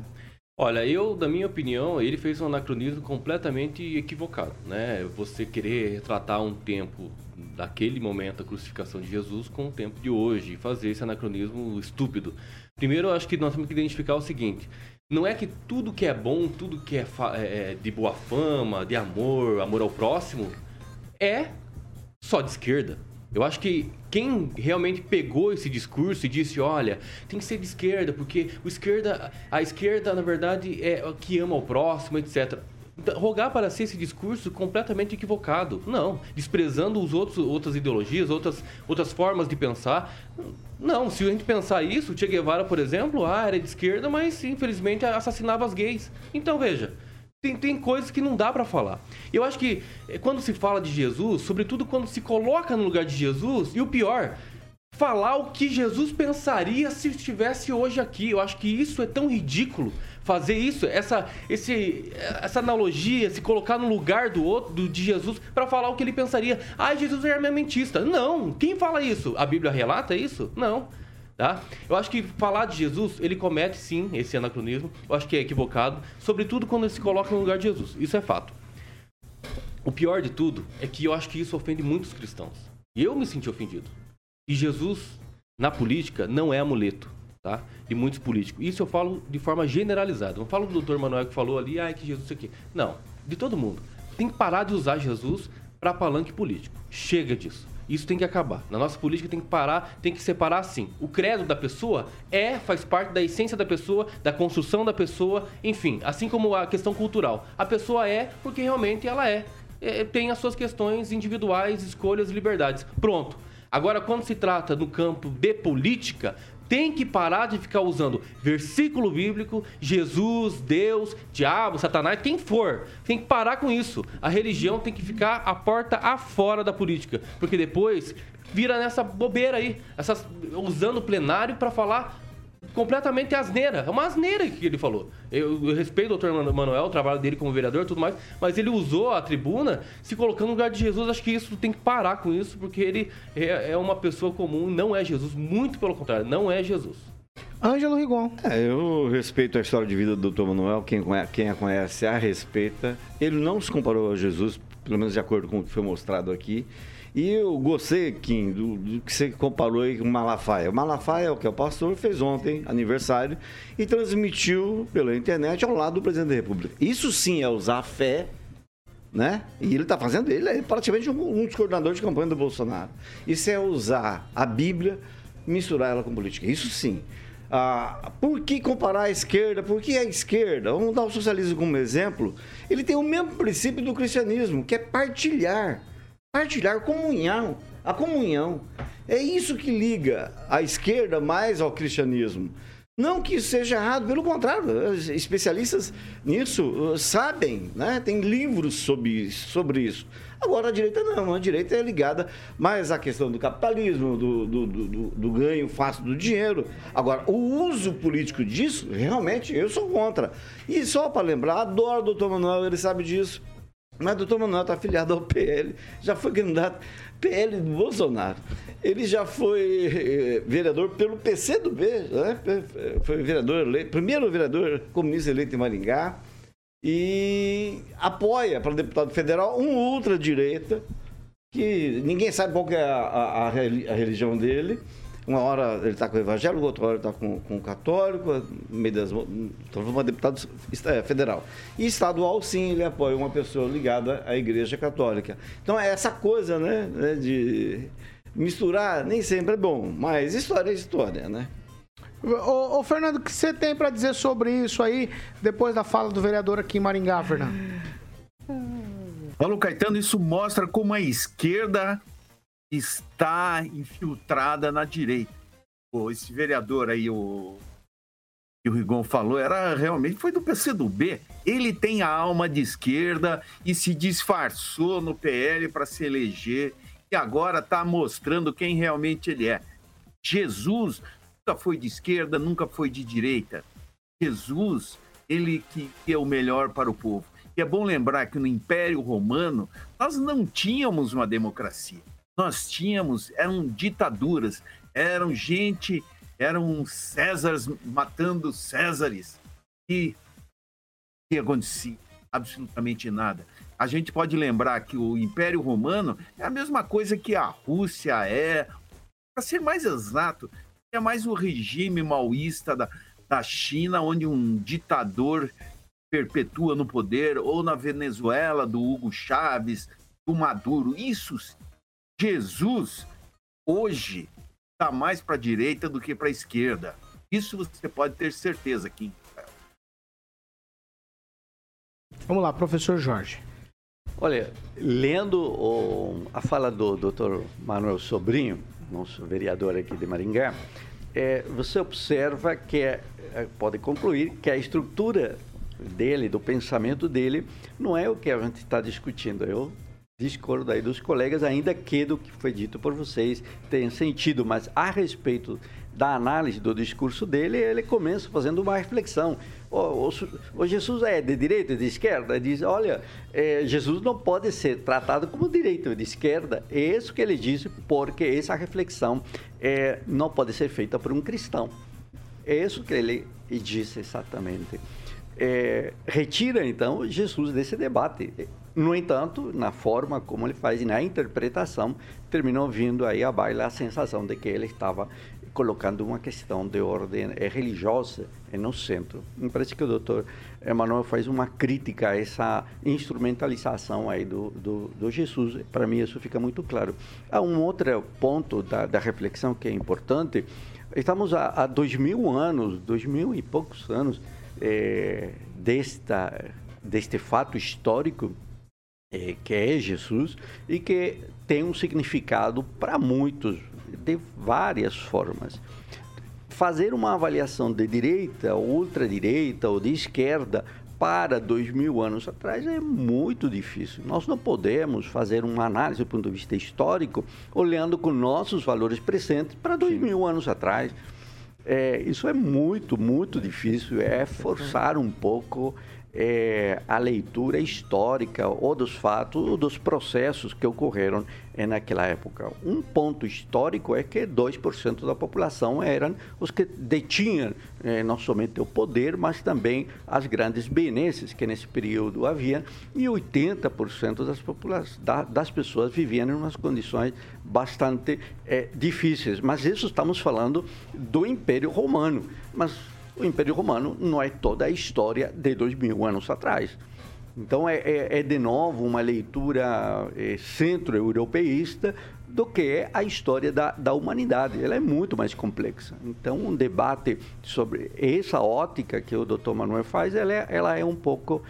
Olha, da minha opinião, ele fez um anacronismo completamente equivocado, né? Você querer retratar um tempo daquele momento, a crucificação de Jesus, com o tempo de hoje, e fazer esse anacronismo estúpido. Primeiro, eu acho que nós temos que identificar o seguinte: não é que tudo que é bom, tudo que é de boa fama, de amor ao próximo, é só de esquerda. Eu acho que quem realmente pegou esse discurso e disse, olha, tem que ser de esquerda, porque a esquerda, na verdade, é a que ama o próximo, etc. rogar para si esse discurso completamente equivocado. Não, desprezando os outras ideologias, outras formas de pensar. Não, se a gente pensar isso, Che Guevara, por exemplo, era de esquerda, mas infelizmente assassinava as gays. Então, veja, tem coisas que não dá para falar. Eu acho que quando se fala de Jesus, sobretudo quando se coloca no lugar de Jesus, e o pior, falar o que Jesus pensaria se estivesse hoje aqui. Eu acho que isso é tão ridículo, fazer isso, essa analogia, se colocar no lugar do outro, de Jesus, para falar o que ele pensaria. Ah, Jesus é armamentista. Não, quem fala isso? A Bíblia relata isso? Não. Tá? Eu acho que falar de Jesus, ele comete sim esse anacronismo, eu acho que é equivocado, sobretudo quando ele se coloca no lugar de Jesus, isso é fato. O pior de tudo é que eu acho que isso ofende muitos cristãos, e eu me senti ofendido. E Jesus, na política, não é amuleto, tá? De muitos políticos. Isso eu falo de forma generalizada, não falo do doutor Manuel que falou ali, que Jesus isso aqui. Não, de todo mundo. Tem que parar de usar Jesus para palanque político, chega disso. Isso tem que acabar. Na nossa política tem que parar, tem que separar sim. O credo da pessoa faz parte da essência da pessoa, da construção da pessoa, enfim. Assim como a questão cultural. A pessoa porque realmente ela tem as suas questões individuais, escolhas e liberdades. Pronto. Agora, quando se trata no campo de política, tem que parar de ficar usando versículo bíblico, Jesus, Deus, diabo, Satanás, quem for. Tem que parar com isso. A religião tem que ficar a porta afora da política, porque depois vira nessa bobeira aí, usando o plenário para falar completamente asneira. É uma asneira que ele falou. Eu respeito o doutor Manuel, o trabalho dele como vereador e tudo mais, mas ele usou a tribuna se colocando no lugar de Jesus. Acho que isso tem que parar com isso, porque ele é uma pessoa comum, não é Jesus. Muito pelo contrário, não é Jesus. Ângelo Rigon. Eu respeito a história de vida do doutor Manuel, quem a conhece a respeita. Ele não se comparou a Jesus, pelo menos de acordo com o que foi mostrado aqui. E eu gostei, Kim, do que você comparou aí com o Malafaia. O Malafaia é o que o pastor fez ontem, aniversário, e transmitiu pela internet ao lado do presidente da República. Isso sim é usar a fé, né? E ele está fazendo, ele é praticamente um dos coordenadores de campanha do Bolsonaro. Isso é usar a Bíblia, misturar ela com política. Isso sim. Por que comparar a esquerda? Por que a esquerda? Vamos dar o socialismo como exemplo. Ele tem o mesmo princípio do cristianismo, que é partilhar. Partilhar, comunhão, a comunhão. É isso que liga a esquerda mais ao cristianismo. Não que isso seja errado, pelo contrário, especialistas nisso sabem, né? Tem livros sobre isso. Agora a direita não, a direita é ligada mais à questão do capitalismo, do ganho fácil do dinheiro. Agora, o uso político disso, realmente, eu sou contra. E só para lembrar, adoro o doutor Manuel, ele sabe disso. Mas o doutor Manuel está afiliado ao PL, já foi candidato PL do Bolsonaro. Ele já foi vereador pelo PCdoB, né? Foi vereador eleito, primeiro vereador comunista eleito em Maringá, e apoia para deputado federal ultradireita, que ninguém sabe qual que é a religião dele. Uma hora ele está com o evangélico, outra hora ele está com o católico, meio das, uma deputada federal. E estadual, sim, ele apoia uma pessoa ligada à Igreja Católica. Então, é essa coisa, né, de misturar, nem sempre é bom, mas história é história, né? Ô Fernando, o que você tem para dizer sobre isso aí, depois da fala do vereador aqui em Maringá, Fernando? Paulo Caetano, isso mostra como a esquerda está infiltrada na direita. Pô, esse vereador aí, que o Rigon falou, realmente foi do PCdoB. Ele tem a alma de esquerda e se disfarçou no PL para se eleger e agora está mostrando quem realmente ele é. Jesus nunca foi de esquerda, nunca foi de direita. Jesus, ele que é o melhor para o povo. E é bom lembrar que no Império Romano nós não tínhamos uma democracia. Nós tínhamos, eram ditaduras, eram Césares matando Césares, e não acontecia absolutamente nada. A gente pode lembrar que o Império Romano é a mesma coisa que a Rússia para ser mais exato, é mais o regime maoísta da China, onde um ditador perpetua no poder, ou na Venezuela, do Hugo Chávez, do Maduro, isso sim. Jesus, hoje, está mais para a direita do que para a esquerda. Isso você pode ter certeza, Kim. Vamos lá, professor Jorge. Olha, lendo a fala do Dr. Manuel Sobrinho, nosso vereador aqui de Maringá, você observa que pode concluir que a estrutura dele, do pensamento dele, não é o que a gente está discutindo. Eu discordo aí dos colegas, ainda que do que foi dito por vocês tenha sentido, mas a respeito da análise do discurso dele, ele começa fazendo uma reflexão. O Jesus é de direita e de esquerda? Ele diz, olha, Jesus não pode ser tratado como direita ou de esquerda. É isso que ele disse, porque essa reflexão não pode ser feita por um cristão. É isso que ele disse exatamente. Retira, então, Jesus desse debate. No entanto, na forma como ele faz e na interpretação, terminou vindo aí à baila a sensação de que ele estava colocando uma questão de ordem religiosa no centro. Me parece que o doutor Emanuel faz uma crítica a essa instrumentalização aí do Jesus. Para mim, isso fica muito claro. Há um outro ponto da reflexão que é importante. Estamos há 2000 e poucos anos, deste fato histórico que é Jesus e que tem um significado para muitos, de várias formas. Fazer uma avaliação de direita, ultradireita ou de esquerda para 2000 anos atrás é muito difícil. Nós não podemos fazer uma análise do ponto de vista histórico olhando com nossos valores presentes para 2000 anos atrás. Isso é muito, muito difícil, forçar um pouco a leitura histórica ou dos fatos ou dos processos que ocorreram naquela época. Um ponto histórico é que 2% da população eram os que detinham não somente o poder, mas também as grandes benesses que nesse período havia, e 80% das pessoas viviam em umas condições bastante difíceis. Mas isso estamos falando do Império Romano, mas o Império Romano não é toda a história de 2000 anos atrás. Então, de novo, uma leitura centro-europeísta do que é a história da humanidade. Ela é muito mais complexa. Então, um debate sobre essa ótica que o Dr. Manuel faz, ela é um pouco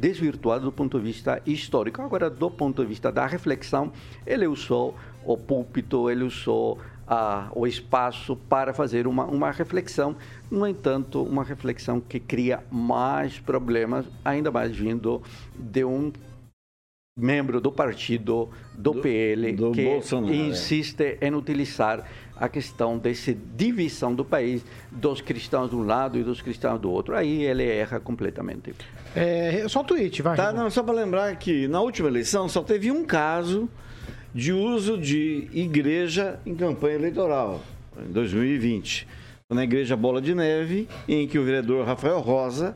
desvirtuada do ponto de vista histórico. Agora, do ponto de vista da reflexão, ele usou o púlpito, ele usou o espaço para fazer uma reflexão. No entanto, uma reflexão que cria mais problemas, ainda mais vindo de um membro do partido do PL, do que Bolsonaro, insiste em utilizar a questão dessa divisão do país, dos cristãos de um lado e dos cristãos do outro. Aí ele erra completamente. Só um tweet, vai. Tá, não, só para lembrar que na última eleição só teve um caso de uso de igreja em campanha eleitoral, em 2020, na igreja Bola de Neve, em que o vereador Rafael Rosa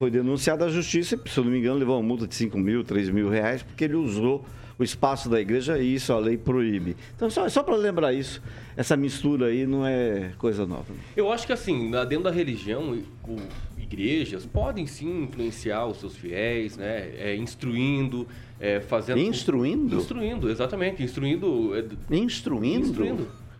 foi denunciado à justiça e, se eu não me engano, levou uma multa de 5 mil, 3 mil reais, porque ele usou o espaço da igreja e isso a lei proíbe. Então, só para lembrar isso, essa mistura aí não é coisa nova. Eu acho que, assim, dentro da religião, igrejas podem sim influenciar os seus fiéis, né? Instruindo, fazendo... Instruindo? Instruindo, exatamente. Instruindo,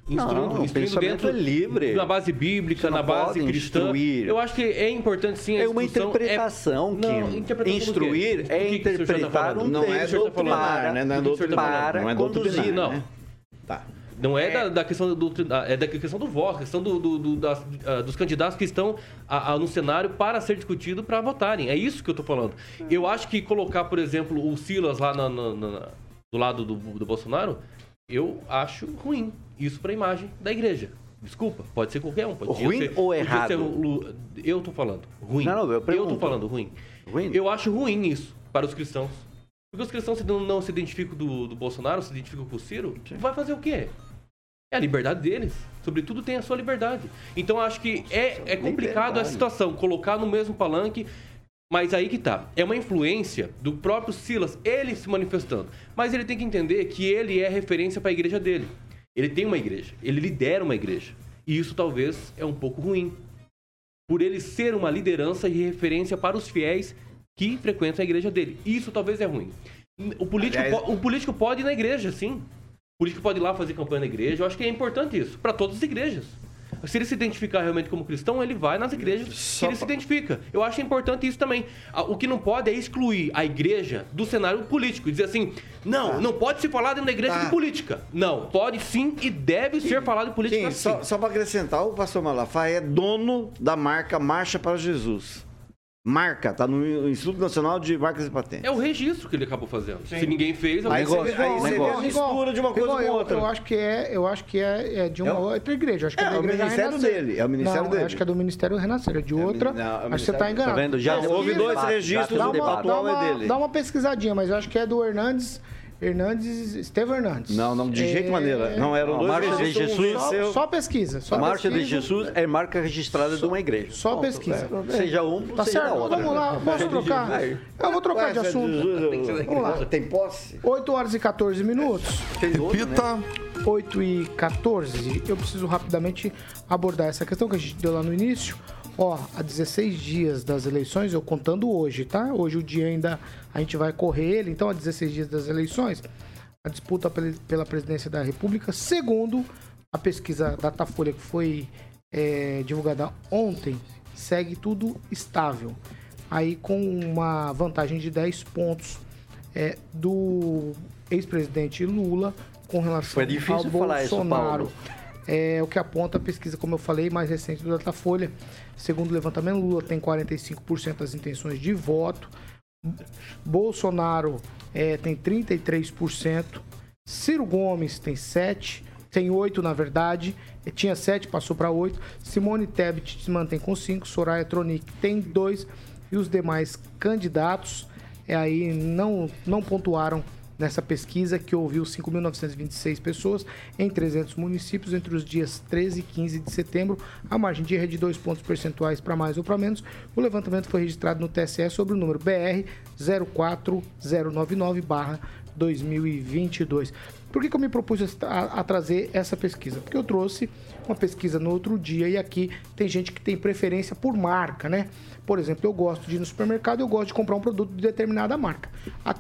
o pensamento dentro, é livre. Na base bíblica, na base cristã. Instruir. Eu acho que é importante sim a instrução. Não, interpretação instruir é interpretar um texto para conduzir. Não. Tá. Não é da questão do voto, questão dos candidatos que estão no cenário para ser discutido, para votarem. É isso que eu estou falando. Eu acho que colocar, por exemplo, o Silas lá do lado do Bolsonaro, eu acho ruim. Isso para a imagem da igreja. Desculpa, pode ser qualquer um. Ruim ou errado? Eu estou falando ruim. Não, eu estou falando ruim. Eu acho ruim isso para os cristãos. Porque os cristãos não se identificam do Bolsonaro, se identificam com o Ciro, vai fazer o quê? É a liberdade deles. Sobretudo tem a sua liberdade. Então, acho que é complicado a situação, colocar no mesmo palanque, mas aí que tá. É uma influência do próprio Silas, ele se manifestando. Mas ele tem que entender que ele é referência para a igreja dele. Ele tem uma igreja, ele lidera uma igreja. E isso talvez é um pouco ruim. Por ele ser uma liderança e referência para os fiéis que frequenta a igreja dele. Isso talvez é ruim. O político pode ir na igreja, sim. O político pode ir lá fazer campanha na igreja. Eu acho que é importante isso, para todas as igrejas. Se ele se identificar realmente como cristão, ele vai nas igrejas que ele se identifica. Eu acho importante isso também. O que não pode é excluir a igreja do cenário político. Dizer assim, não, não pode se falar dentro da igreja de política. Não, pode sim e deve ser falado de política sim. Só para acrescentar, o pastor Malafaia é dono da marca Marcha para Jesus. Marca, tá no Instituto Nacional de Marcas e Patentes. É o registro que ele acabou fazendo. Sim. Se ninguém fez, alguém fez. Aí você vê a mistura de uma coisa com outra. Eu acho que é de uma outra igreja. Acho que é o ministério dele. É o ministério dele. Acho que é do Ministério Renascer, é de outra. Acho que você tá enganado. Tá vendo? Já houve dois registros, o atual é dele. Dá uma pesquisadinha, mas eu acho que é do Estevam Hernandes. Não, de jeito maneira. Não era o Marcha de Jesus. Só pesquisa. A Marcha de Jesus é marca registrada de uma igreja. Só pesquisa. Seja um, seja outro. Vamos lá, posso trocar? Eu vou trocar de assunto. Vamos lá. Tem posse? 8h14. Repita. 8h14. Eu preciso rapidamente abordar essa questão que a gente deu lá no início. Ó, há 16 dias das eleições, eu contando hoje, tá? Hoje o dia ainda a gente vai correr ele, então há 16 dias das eleições, a disputa pela presidência da República, segundo a pesquisa Datafolha que foi divulgada ontem, segue tudo estável. Aí com uma vantagem de 10 pontos do ex-presidente Lula com relação ao Bolsonaro. Foi difícil falar isso, Paulo. É o que aponta a pesquisa, como eu falei, mais recente do Datafolha. Segundo o levantamento, Lula tem 45% das intenções de voto. Bolsonaro tem 33%. Ciro Gomes tem 8 na verdade. Tinha 7, passou para 8. Simone Tebet se mantém com 5. Soraya Tronic tem 2. E os demais candidatos aí não pontuaram nessa pesquisa que ouviu 5.926 pessoas em 300 municípios entre os dias 13 e 15 de setembro. A margem de erro é de 2 pontos percentuais para mais ou para menos. O levantamento foi registrado no TSE sobre o número BR 04099/2022. Por que eu me propus a trazer essa pesquisa? Porque eu trouxe uma pesquisa no outro dia e aqui tem gente que tem preferência por marca, né? Por exemplo, eu gosto de ir no supermercado, eu gosto de comprar um produto de determinada marca.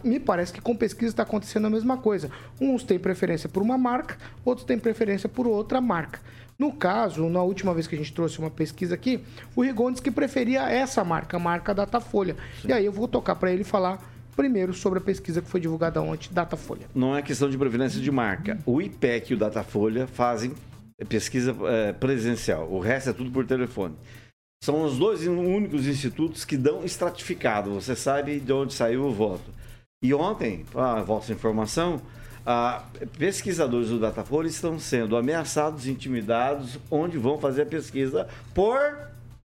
Me parece que com pesquisa está acontecendo a mesma coisa. Uns têm preferência por uma marca, outros têm preferência por outra marca. No caso, na última vez que a gente trouxe uma pesquisa aqui, o Rigon disse que preferia essa marca, a marca Datafolha. Sim. E aí eu vou tocar para ele falar primeiro sobre a pesquisa que foi divulgada ontem, Datafolha. Não é questão de preferência de marca. O IPEC e o Datafolha fazem pesquisa presencial. O resto é tudo por telefone. São os dois únicos institutos que dão estratificado. Você sabe de onde saiu o voto. E ontem, para a vossa informação, pesquisadores do Datafolha estão sendo ameaçados, intimidados, onde vão fazer a pesquisa por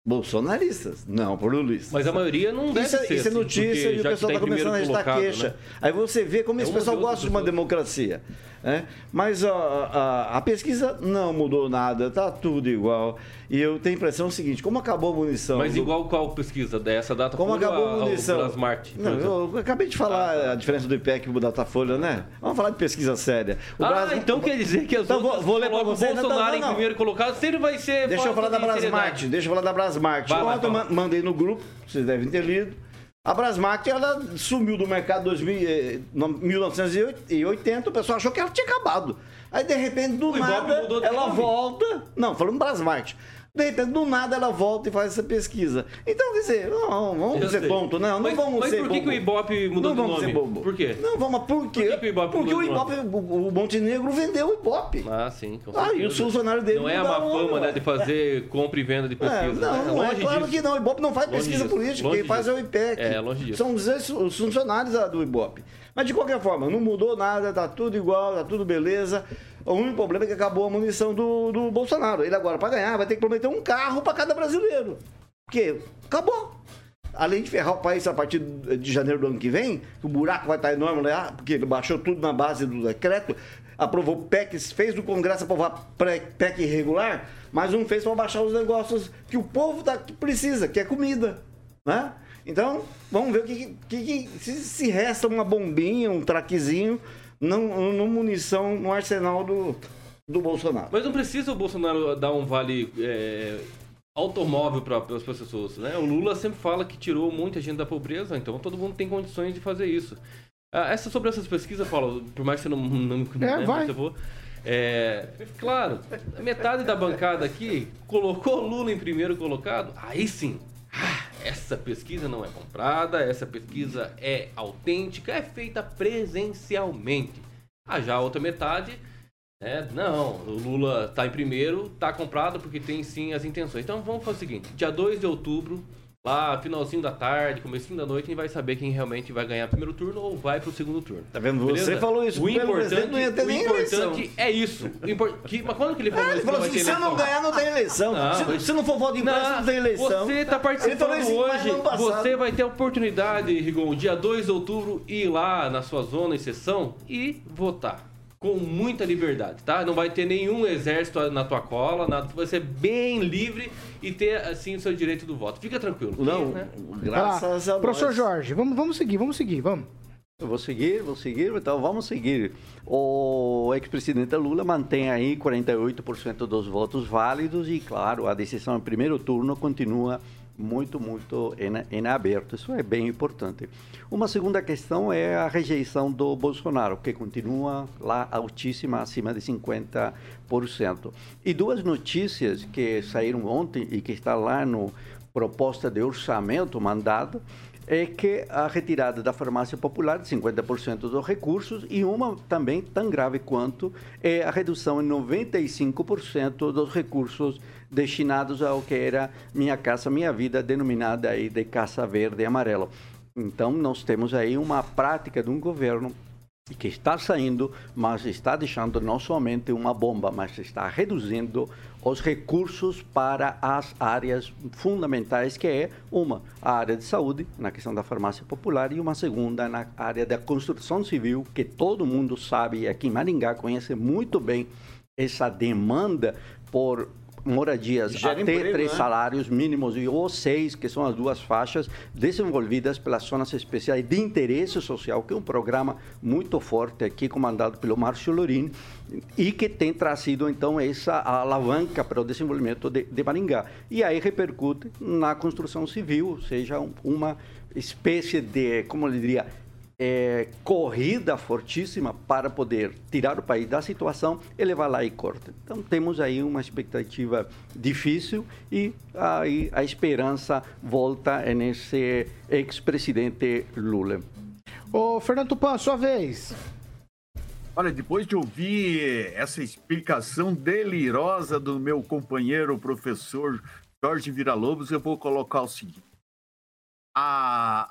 bolsonaristas, não por lulistas. Mas a maioria não deve ser. Isso é notícia assim, e o pessoal está começando a registrar queixa. Né? Aí você vê como esse pessoal gosta de uma democracia. Né? Mas a pesquisa não mudou nada, está tudo igual. E eu tenho a impressão seguinte, como acabou a munição... Mas igual qual pesquisa dessa data? Como acabou a munição? Não, eu acabei de falar a diferença do IPEC e do Datafolha, né? Vamos falar de pesquisa séria. Então quer dizer que as outras vou ler para você, o Bolsonaro em primeiro colocado sempre vai ser... Deixa eu falar da Brasmart, Ontem eu mandei no grupo, vocês devem ter lido. A Brasmart, ela sumiu do mercado em 1980, o pessoal achou que ela tinha acabado. Aí, de repente, do nada, ela volta... Não, falando Brasmart. De repente, do nada, ela volta e faz essa pesquisa. Então, quer dizer, não vamos ser tonto, não. Não vamos ser bobo. Mas por que o Ibope mudou de nome? Por quê? Não, vamos, por quê? Por que o Ibope mudou de nome? Porque o Montenegro vendeu o Ibope. Ah, sim. E o funcionário dele não é a má fama, né, de fazer compra e venda de pesquisa. Não, é claro que não. O Ibope não faz pesquisa política, quem faz é o IPEC. É, longe disso. São os funcionários do Ibope. Mas, de qualquer forma, não mudou nada, tá tudo igual, tá tudo beleza. O único problema é que acabou a munição do Bolsonaro. Ele agora, para ganhar, vai ter que prometer um carro para cada brasileiro. Porque acabou. Além de ferrar o país a partir de janeiro do ano que vem, o buraco vai estar enorme lá, porque ele baixou tudo na base do decreto, aprovou PEC, fez do Congresso aprovar PEC irregular, mas não fez para baixar os negócios que o povo precisa, que é comida, né? Então, vamos ver o se resta uma bombinha, um traquezinho, não munição no arsenal do Bolsonaro. Mas não precisa o Bolsonaro dar um vale automóvel para as pessoas, né? O Lula sempre fala que tirou muita gente da pobreza, então todo mundo tem condições de fazer isso. Sobre essas pesquisas, Paulo, por mais que você não me vai. Claro, metade da bancada aqui colocou Lula em primeiro colocado, aí sim, essa pesquisa não é comprada, essa pesquisa é autêntica, é feita presencialmente. Já a outra metade, não, o Lula está em primeiro, está comprado porque tem sim as intenções. Então vamos fazer o seguinte, dia 2 de outubro, lá finalzinho da tarde, comecinho da noite, a gente vai saber quem realmente vai ganhar o primeiro turno ou vai para o segundo turno. Tá vendo? Beleza? Você falou isso. O importante, não ia ter nem importante é isso. Mas quando que ele falou isso? Ele falou assim, se eu não ganhar, não tem eleição. Se não for voto impresso, não tem eleição. Você está participando assim, hoje, você vai ter a oportunidade, Rigon, dia 2 de outubro, ir lá na sua zona em sessão e votar. Com muita liberdade, tá? Não vai ter nenhum exército na tua cola, nada. Vai ser bem livre e ter, assim, o seu direito do voto. Fica tranquilo. Não, né? Graças a Deus. Professor Jorge, vamos seguir. Eu vou seguir. Então, vamos seguir. O ex-presidente Lula mantém aí 48% dos votos válidos e, claro, a decisão em primeiro turno continua muito em aberto. Isso é bem importante. Uma segunda questão é a rejeição do Bolsonaro, que continua lá altíssima, acima de 50%. E duas notícias que saíram ontem e que está lá no proposta de orçamento mandado, é que a retirada da farmácia popular de 50% dos recursos e uma também tão grave quanto é a redução em 95% dos recursos destinados ao que era Minha Casa Minha Vida, denominada aí de Casa Verde e Amarelo. Então, nós temos aí uma prática de um governo que está saindo, mas está deixando não somente uma bomba, mas está reduzindo os recursos para as áreas fundamentais, que é uma, a área de saúde, na questão da farmácia popular, e uma segunda, na área da construção civil, que todo mundo sabe, aqui em Maringá, conhece muito bem essa demanda por moradias até emprego, 3 salários mínimos e ou 6, que são as duas faixas desenvolvidas pelas zonas especiais de interesse social, que é um programa muito forte aqui, comandado pelo Márcio Lorini, e que tem trazido, então, essa alavanca para o desenvolvimento de Maringá. E aí repercute na construção civil, ou seja, uma espécie de, como eu diria, corrida fortíssima para poder tirar o país da situação, ele vai lá e corta. Então, temos aí uma expectativa difícil e aí a esperança volta nesse ex-presidente Lula. Ô, Fernando Tupan, sua vez. Olha, depois de ouvir essa explicação delirosa do meu companheiro, o professor Jorge Vira-Lobos, eu vou colocar o seguinte. A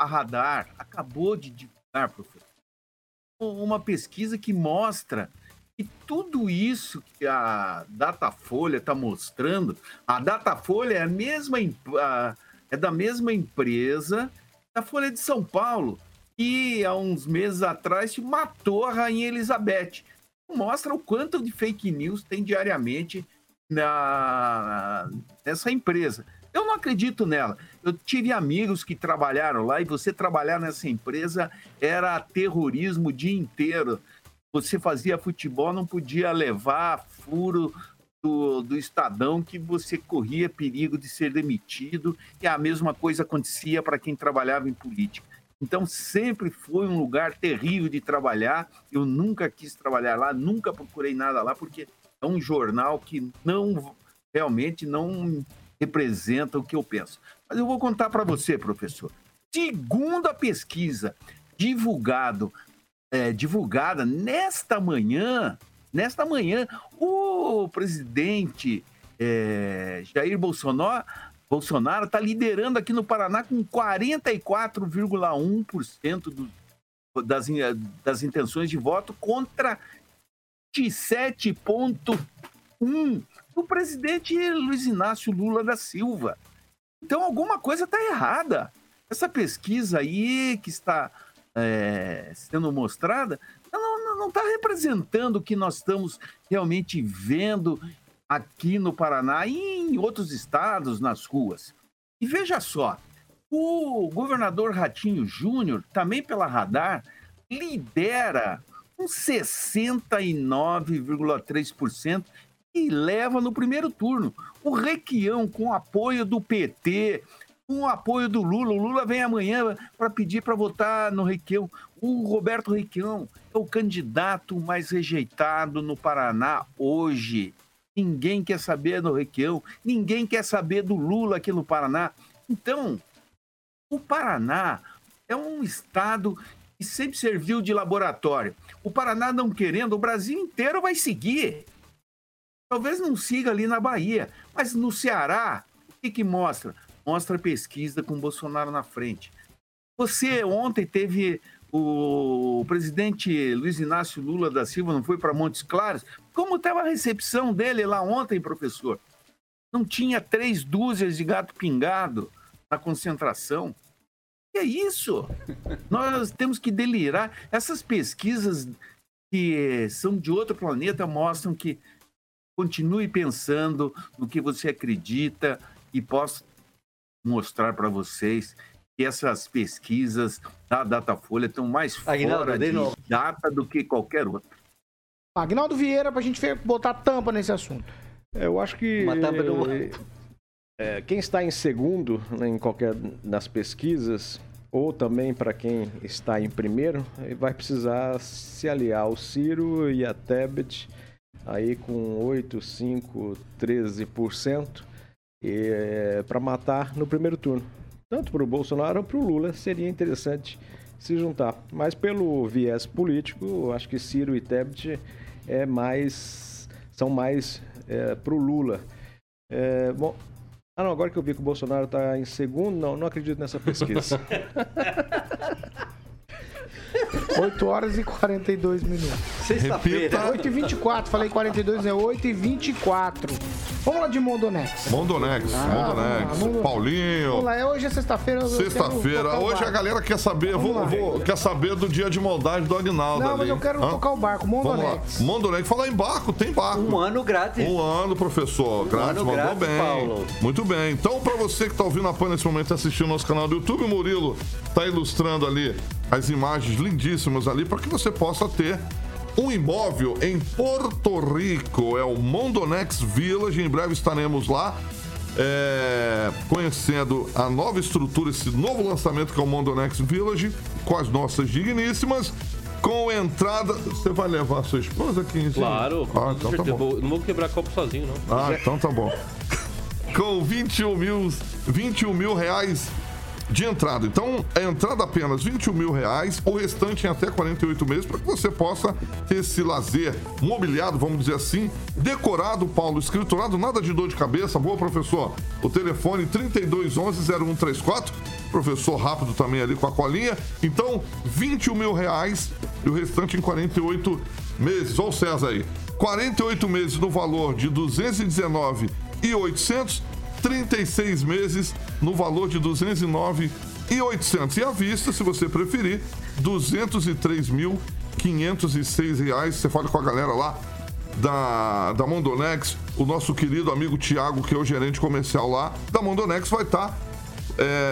Radar acabou de divulgar, professor, uma pesquisa que mostra que tudo isso que a Datafolha está mostrando, a Datafolha é, é da mesma empresa da Folha de São Paulo, que há uns meses atrás matou a Rainha Elizabeth. Mostra o quanto de fake news tem diariamente nessa empresa. Eu não acredito nela. Eu tive amigos que trabalharam lá e você trabalhar nessa empresa era terrorismo o dia inteiro. Você fazia futebol, não podia levar furo do Estadão, que você corria perigo de ser demitido, e a mesma coisa acontecia para quem trabalhava em política. Então, sempre foi um lugar terrível de trabalhar. Eu nunca quis trabalhar lá, nunca procurei nada lá, porque é um jornal que não realmente não representa o que eu penso. Mas eu vou contar para você, professor. Segundo a pesquisa divulgada nesta manhã, o presidente Jair Bolsonaro está liderando aqui no Paraná com 44,1% das intenções de voto contra 27,1%. O presidente Luiz Inácio Lula da Silva. Então, alguma coisa está errada. Essa pesquisa aí que está sendo mostrada, não está representando o que nós estamos realmente vendo aqui no Paraná e em outros estados, nas ruas. E veja só, o governador Ratinho Júnior, também pela Radar, lidera com 69,3%, e leva no primeiro turno. O Requião, com apoio do PT, com o apoio do Lula. O Lula vem amanhã para pedir para votar no Requião. O Roberto Requião é o candidato mais rejeitado no Paraná hoje. Ninguém quer saber do Requião, ninguém quer saber do Lula aqui no Paraná. Então, o Paraná é um estado que sempre serviu de laboratório. O Paraná não querendo, o Brasil inteiro vai seguir. Talvez não siga ali na Bahia, mas no Ceará, o que mostra? Mostra a pesquisa com o Bolsonaro na frente. Você ontem teve o presidente Luiz Inácio Lula da Silva, não foi para Montes Claros? Como estava a recepção dele lá ontem, professor? Não tinha 3 dúzias de gato pingado na concentração? É isso. Nós temos que delirar. Essas pesquisas que são de outro planeta mostram que continue pensando no que você acredita e posso mostrar para vocês que essas pesquisas da Datafolha estão mais fora de data do que qualquer outra. Agnaldo Vieira, para a gente botar tampa nesse assunto. Eu acho que uma tampa do... quem está em segundo, né, em qualquer das pesquisas, ou também para quem está em primeiro, vai precisar se aliar ao Ciro e a Tebet, aí com 8, 5, 13%, para matar no primeiro turno. Tanto para o Bolsonaro ou para o Lula seria interessante se juntar. Mas pelo viés político, eu acho que Ciro e Tebet são mais para o Lula. Bom... Ah, não, agora que eu vi que o Bolsonaro está em segundo, não acredito nessa pesquisa. 8 horas e 42 minutos. Sexta-feira. 8h24, falei 42, é 8h24. Vamos lá de Mondonex. Mondonex. Paulinho. Vamos lá, hoje é sexta-feira. Sexta-feira. Hoje a galera quer saber, quer saber do dia de maldade do Aguinaldo. Não, ali. Mas eu quero tocar o barco, Mondonex. Mondonex, falar em barco, tem barco. 1 ano grátis. 1 ano, professor. Grátis, mandou bem. Paulo. Muito bem. Então, pra você que tá ouvindo a PAN nesse momento e assistindo o nosso canal do YouTube, Murilo tá ilustrando ali as imagens lindíssimas ali para que você possa ter um imóvel em Porto Rico. É o Mondonex Village. Em breve estaremos lá conhecendo a nova estrutura, esse novo lançamento que é o Mondonex Village, com as nossas digníssimas, com entrada... Você vai levar a sua esposa aqui em cima? Claro. Ah, então tá bom. Não vou quebrar copo sozinho, não. Ah, então tá bom. Com 21 mil reais... de entrada. Então, a entrada apenas R$21 mil, o restante em até 48 meses, para que você possa ter esse lazer mobiliado, vamos dizer assim, decorado, Paulo, escriturado, nada de dor de cabeça. Boa, professor. O telefone 3211-0134, professor rápido também ali com a colinha. Então, R$21 mil e o restante em 48 meses. Olha o César aí. 48 meses no valor de R$219.800, 36 meses no valor de R$209.800. E à vista, se você preferir, R$203.506. Você fala com a galera lá da Mondonex. O nosso querido amigo Tiago, que é o gerente comercial lá da Mondonex, vai estar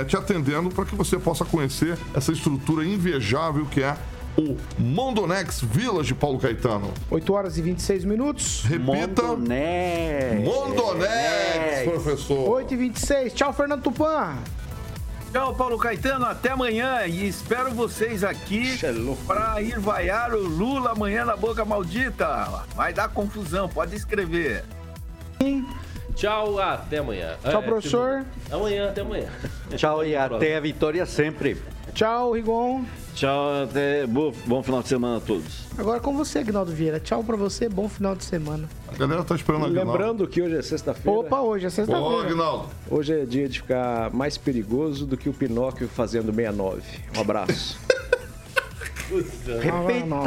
te atendendo para que você possa conhecer essa estrutura invejável que é o Mondonex Village, Paulo Caetano. 8 horas e 26 minutos. Repita. Mondonex, professor. 8h26. Tchau, Fernando Tupan. Tchau, Paulo Caetano. Até amanhã. E espero vocês aqui para ir vaiar o Lula amanhã na boca maldita. Vai dar confusão. Pode escrever. Tchau, até amanhã. Tchau, professor. Amanhã, até amanhã. Tchau e até a vitória sempre. Tchau, Rigon. Tchau, até bom final de semana a todos. Agora com você, Aguinaldo Vieira. Tchau pra você, bom final de semana. A galera tá esperando a Aguinaldo. Lembrando que hoje é sexta-feira. Opa, hoje é sexta-feira. Ô, Aguinaldo. Hoje é dia de ficar mais perigoso do que o Pinóquio fazendo 69. Um abraço. Repita. Não.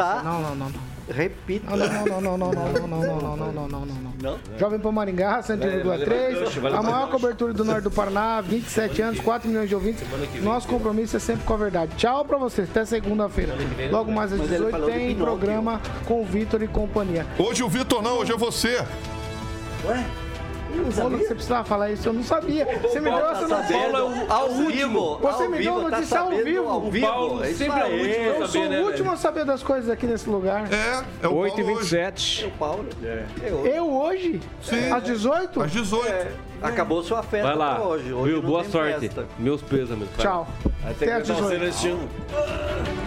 Repita. Não. Jovem Pan Maringá, 101,3. A maior cobertura do norte do Paraná, 27 anos, 4 milhões de ouvintes. Nosso compromisso é sempre com a verdade. Tchau pra vocês, até segunda-feira. Logo mais às 18 tem programa com o Vitor e companhia. Hoje o Vitor não, hoje é você. Ué? Você precisava falar isso, eu não sabia. Você me deu essa notícia ao vivo. Você me deu a notícia ao vivo. Paulo sempre é o último. Eu sou o último a saber das coisas aqui nesse lugar. É o 8h27. O Paulo. Eu hoje? Sim. Às 18? Às 18. Acabou sua festa. Vai lá. Hoje. Boa sorte. Meus pêsames. Tchau. Até às 18.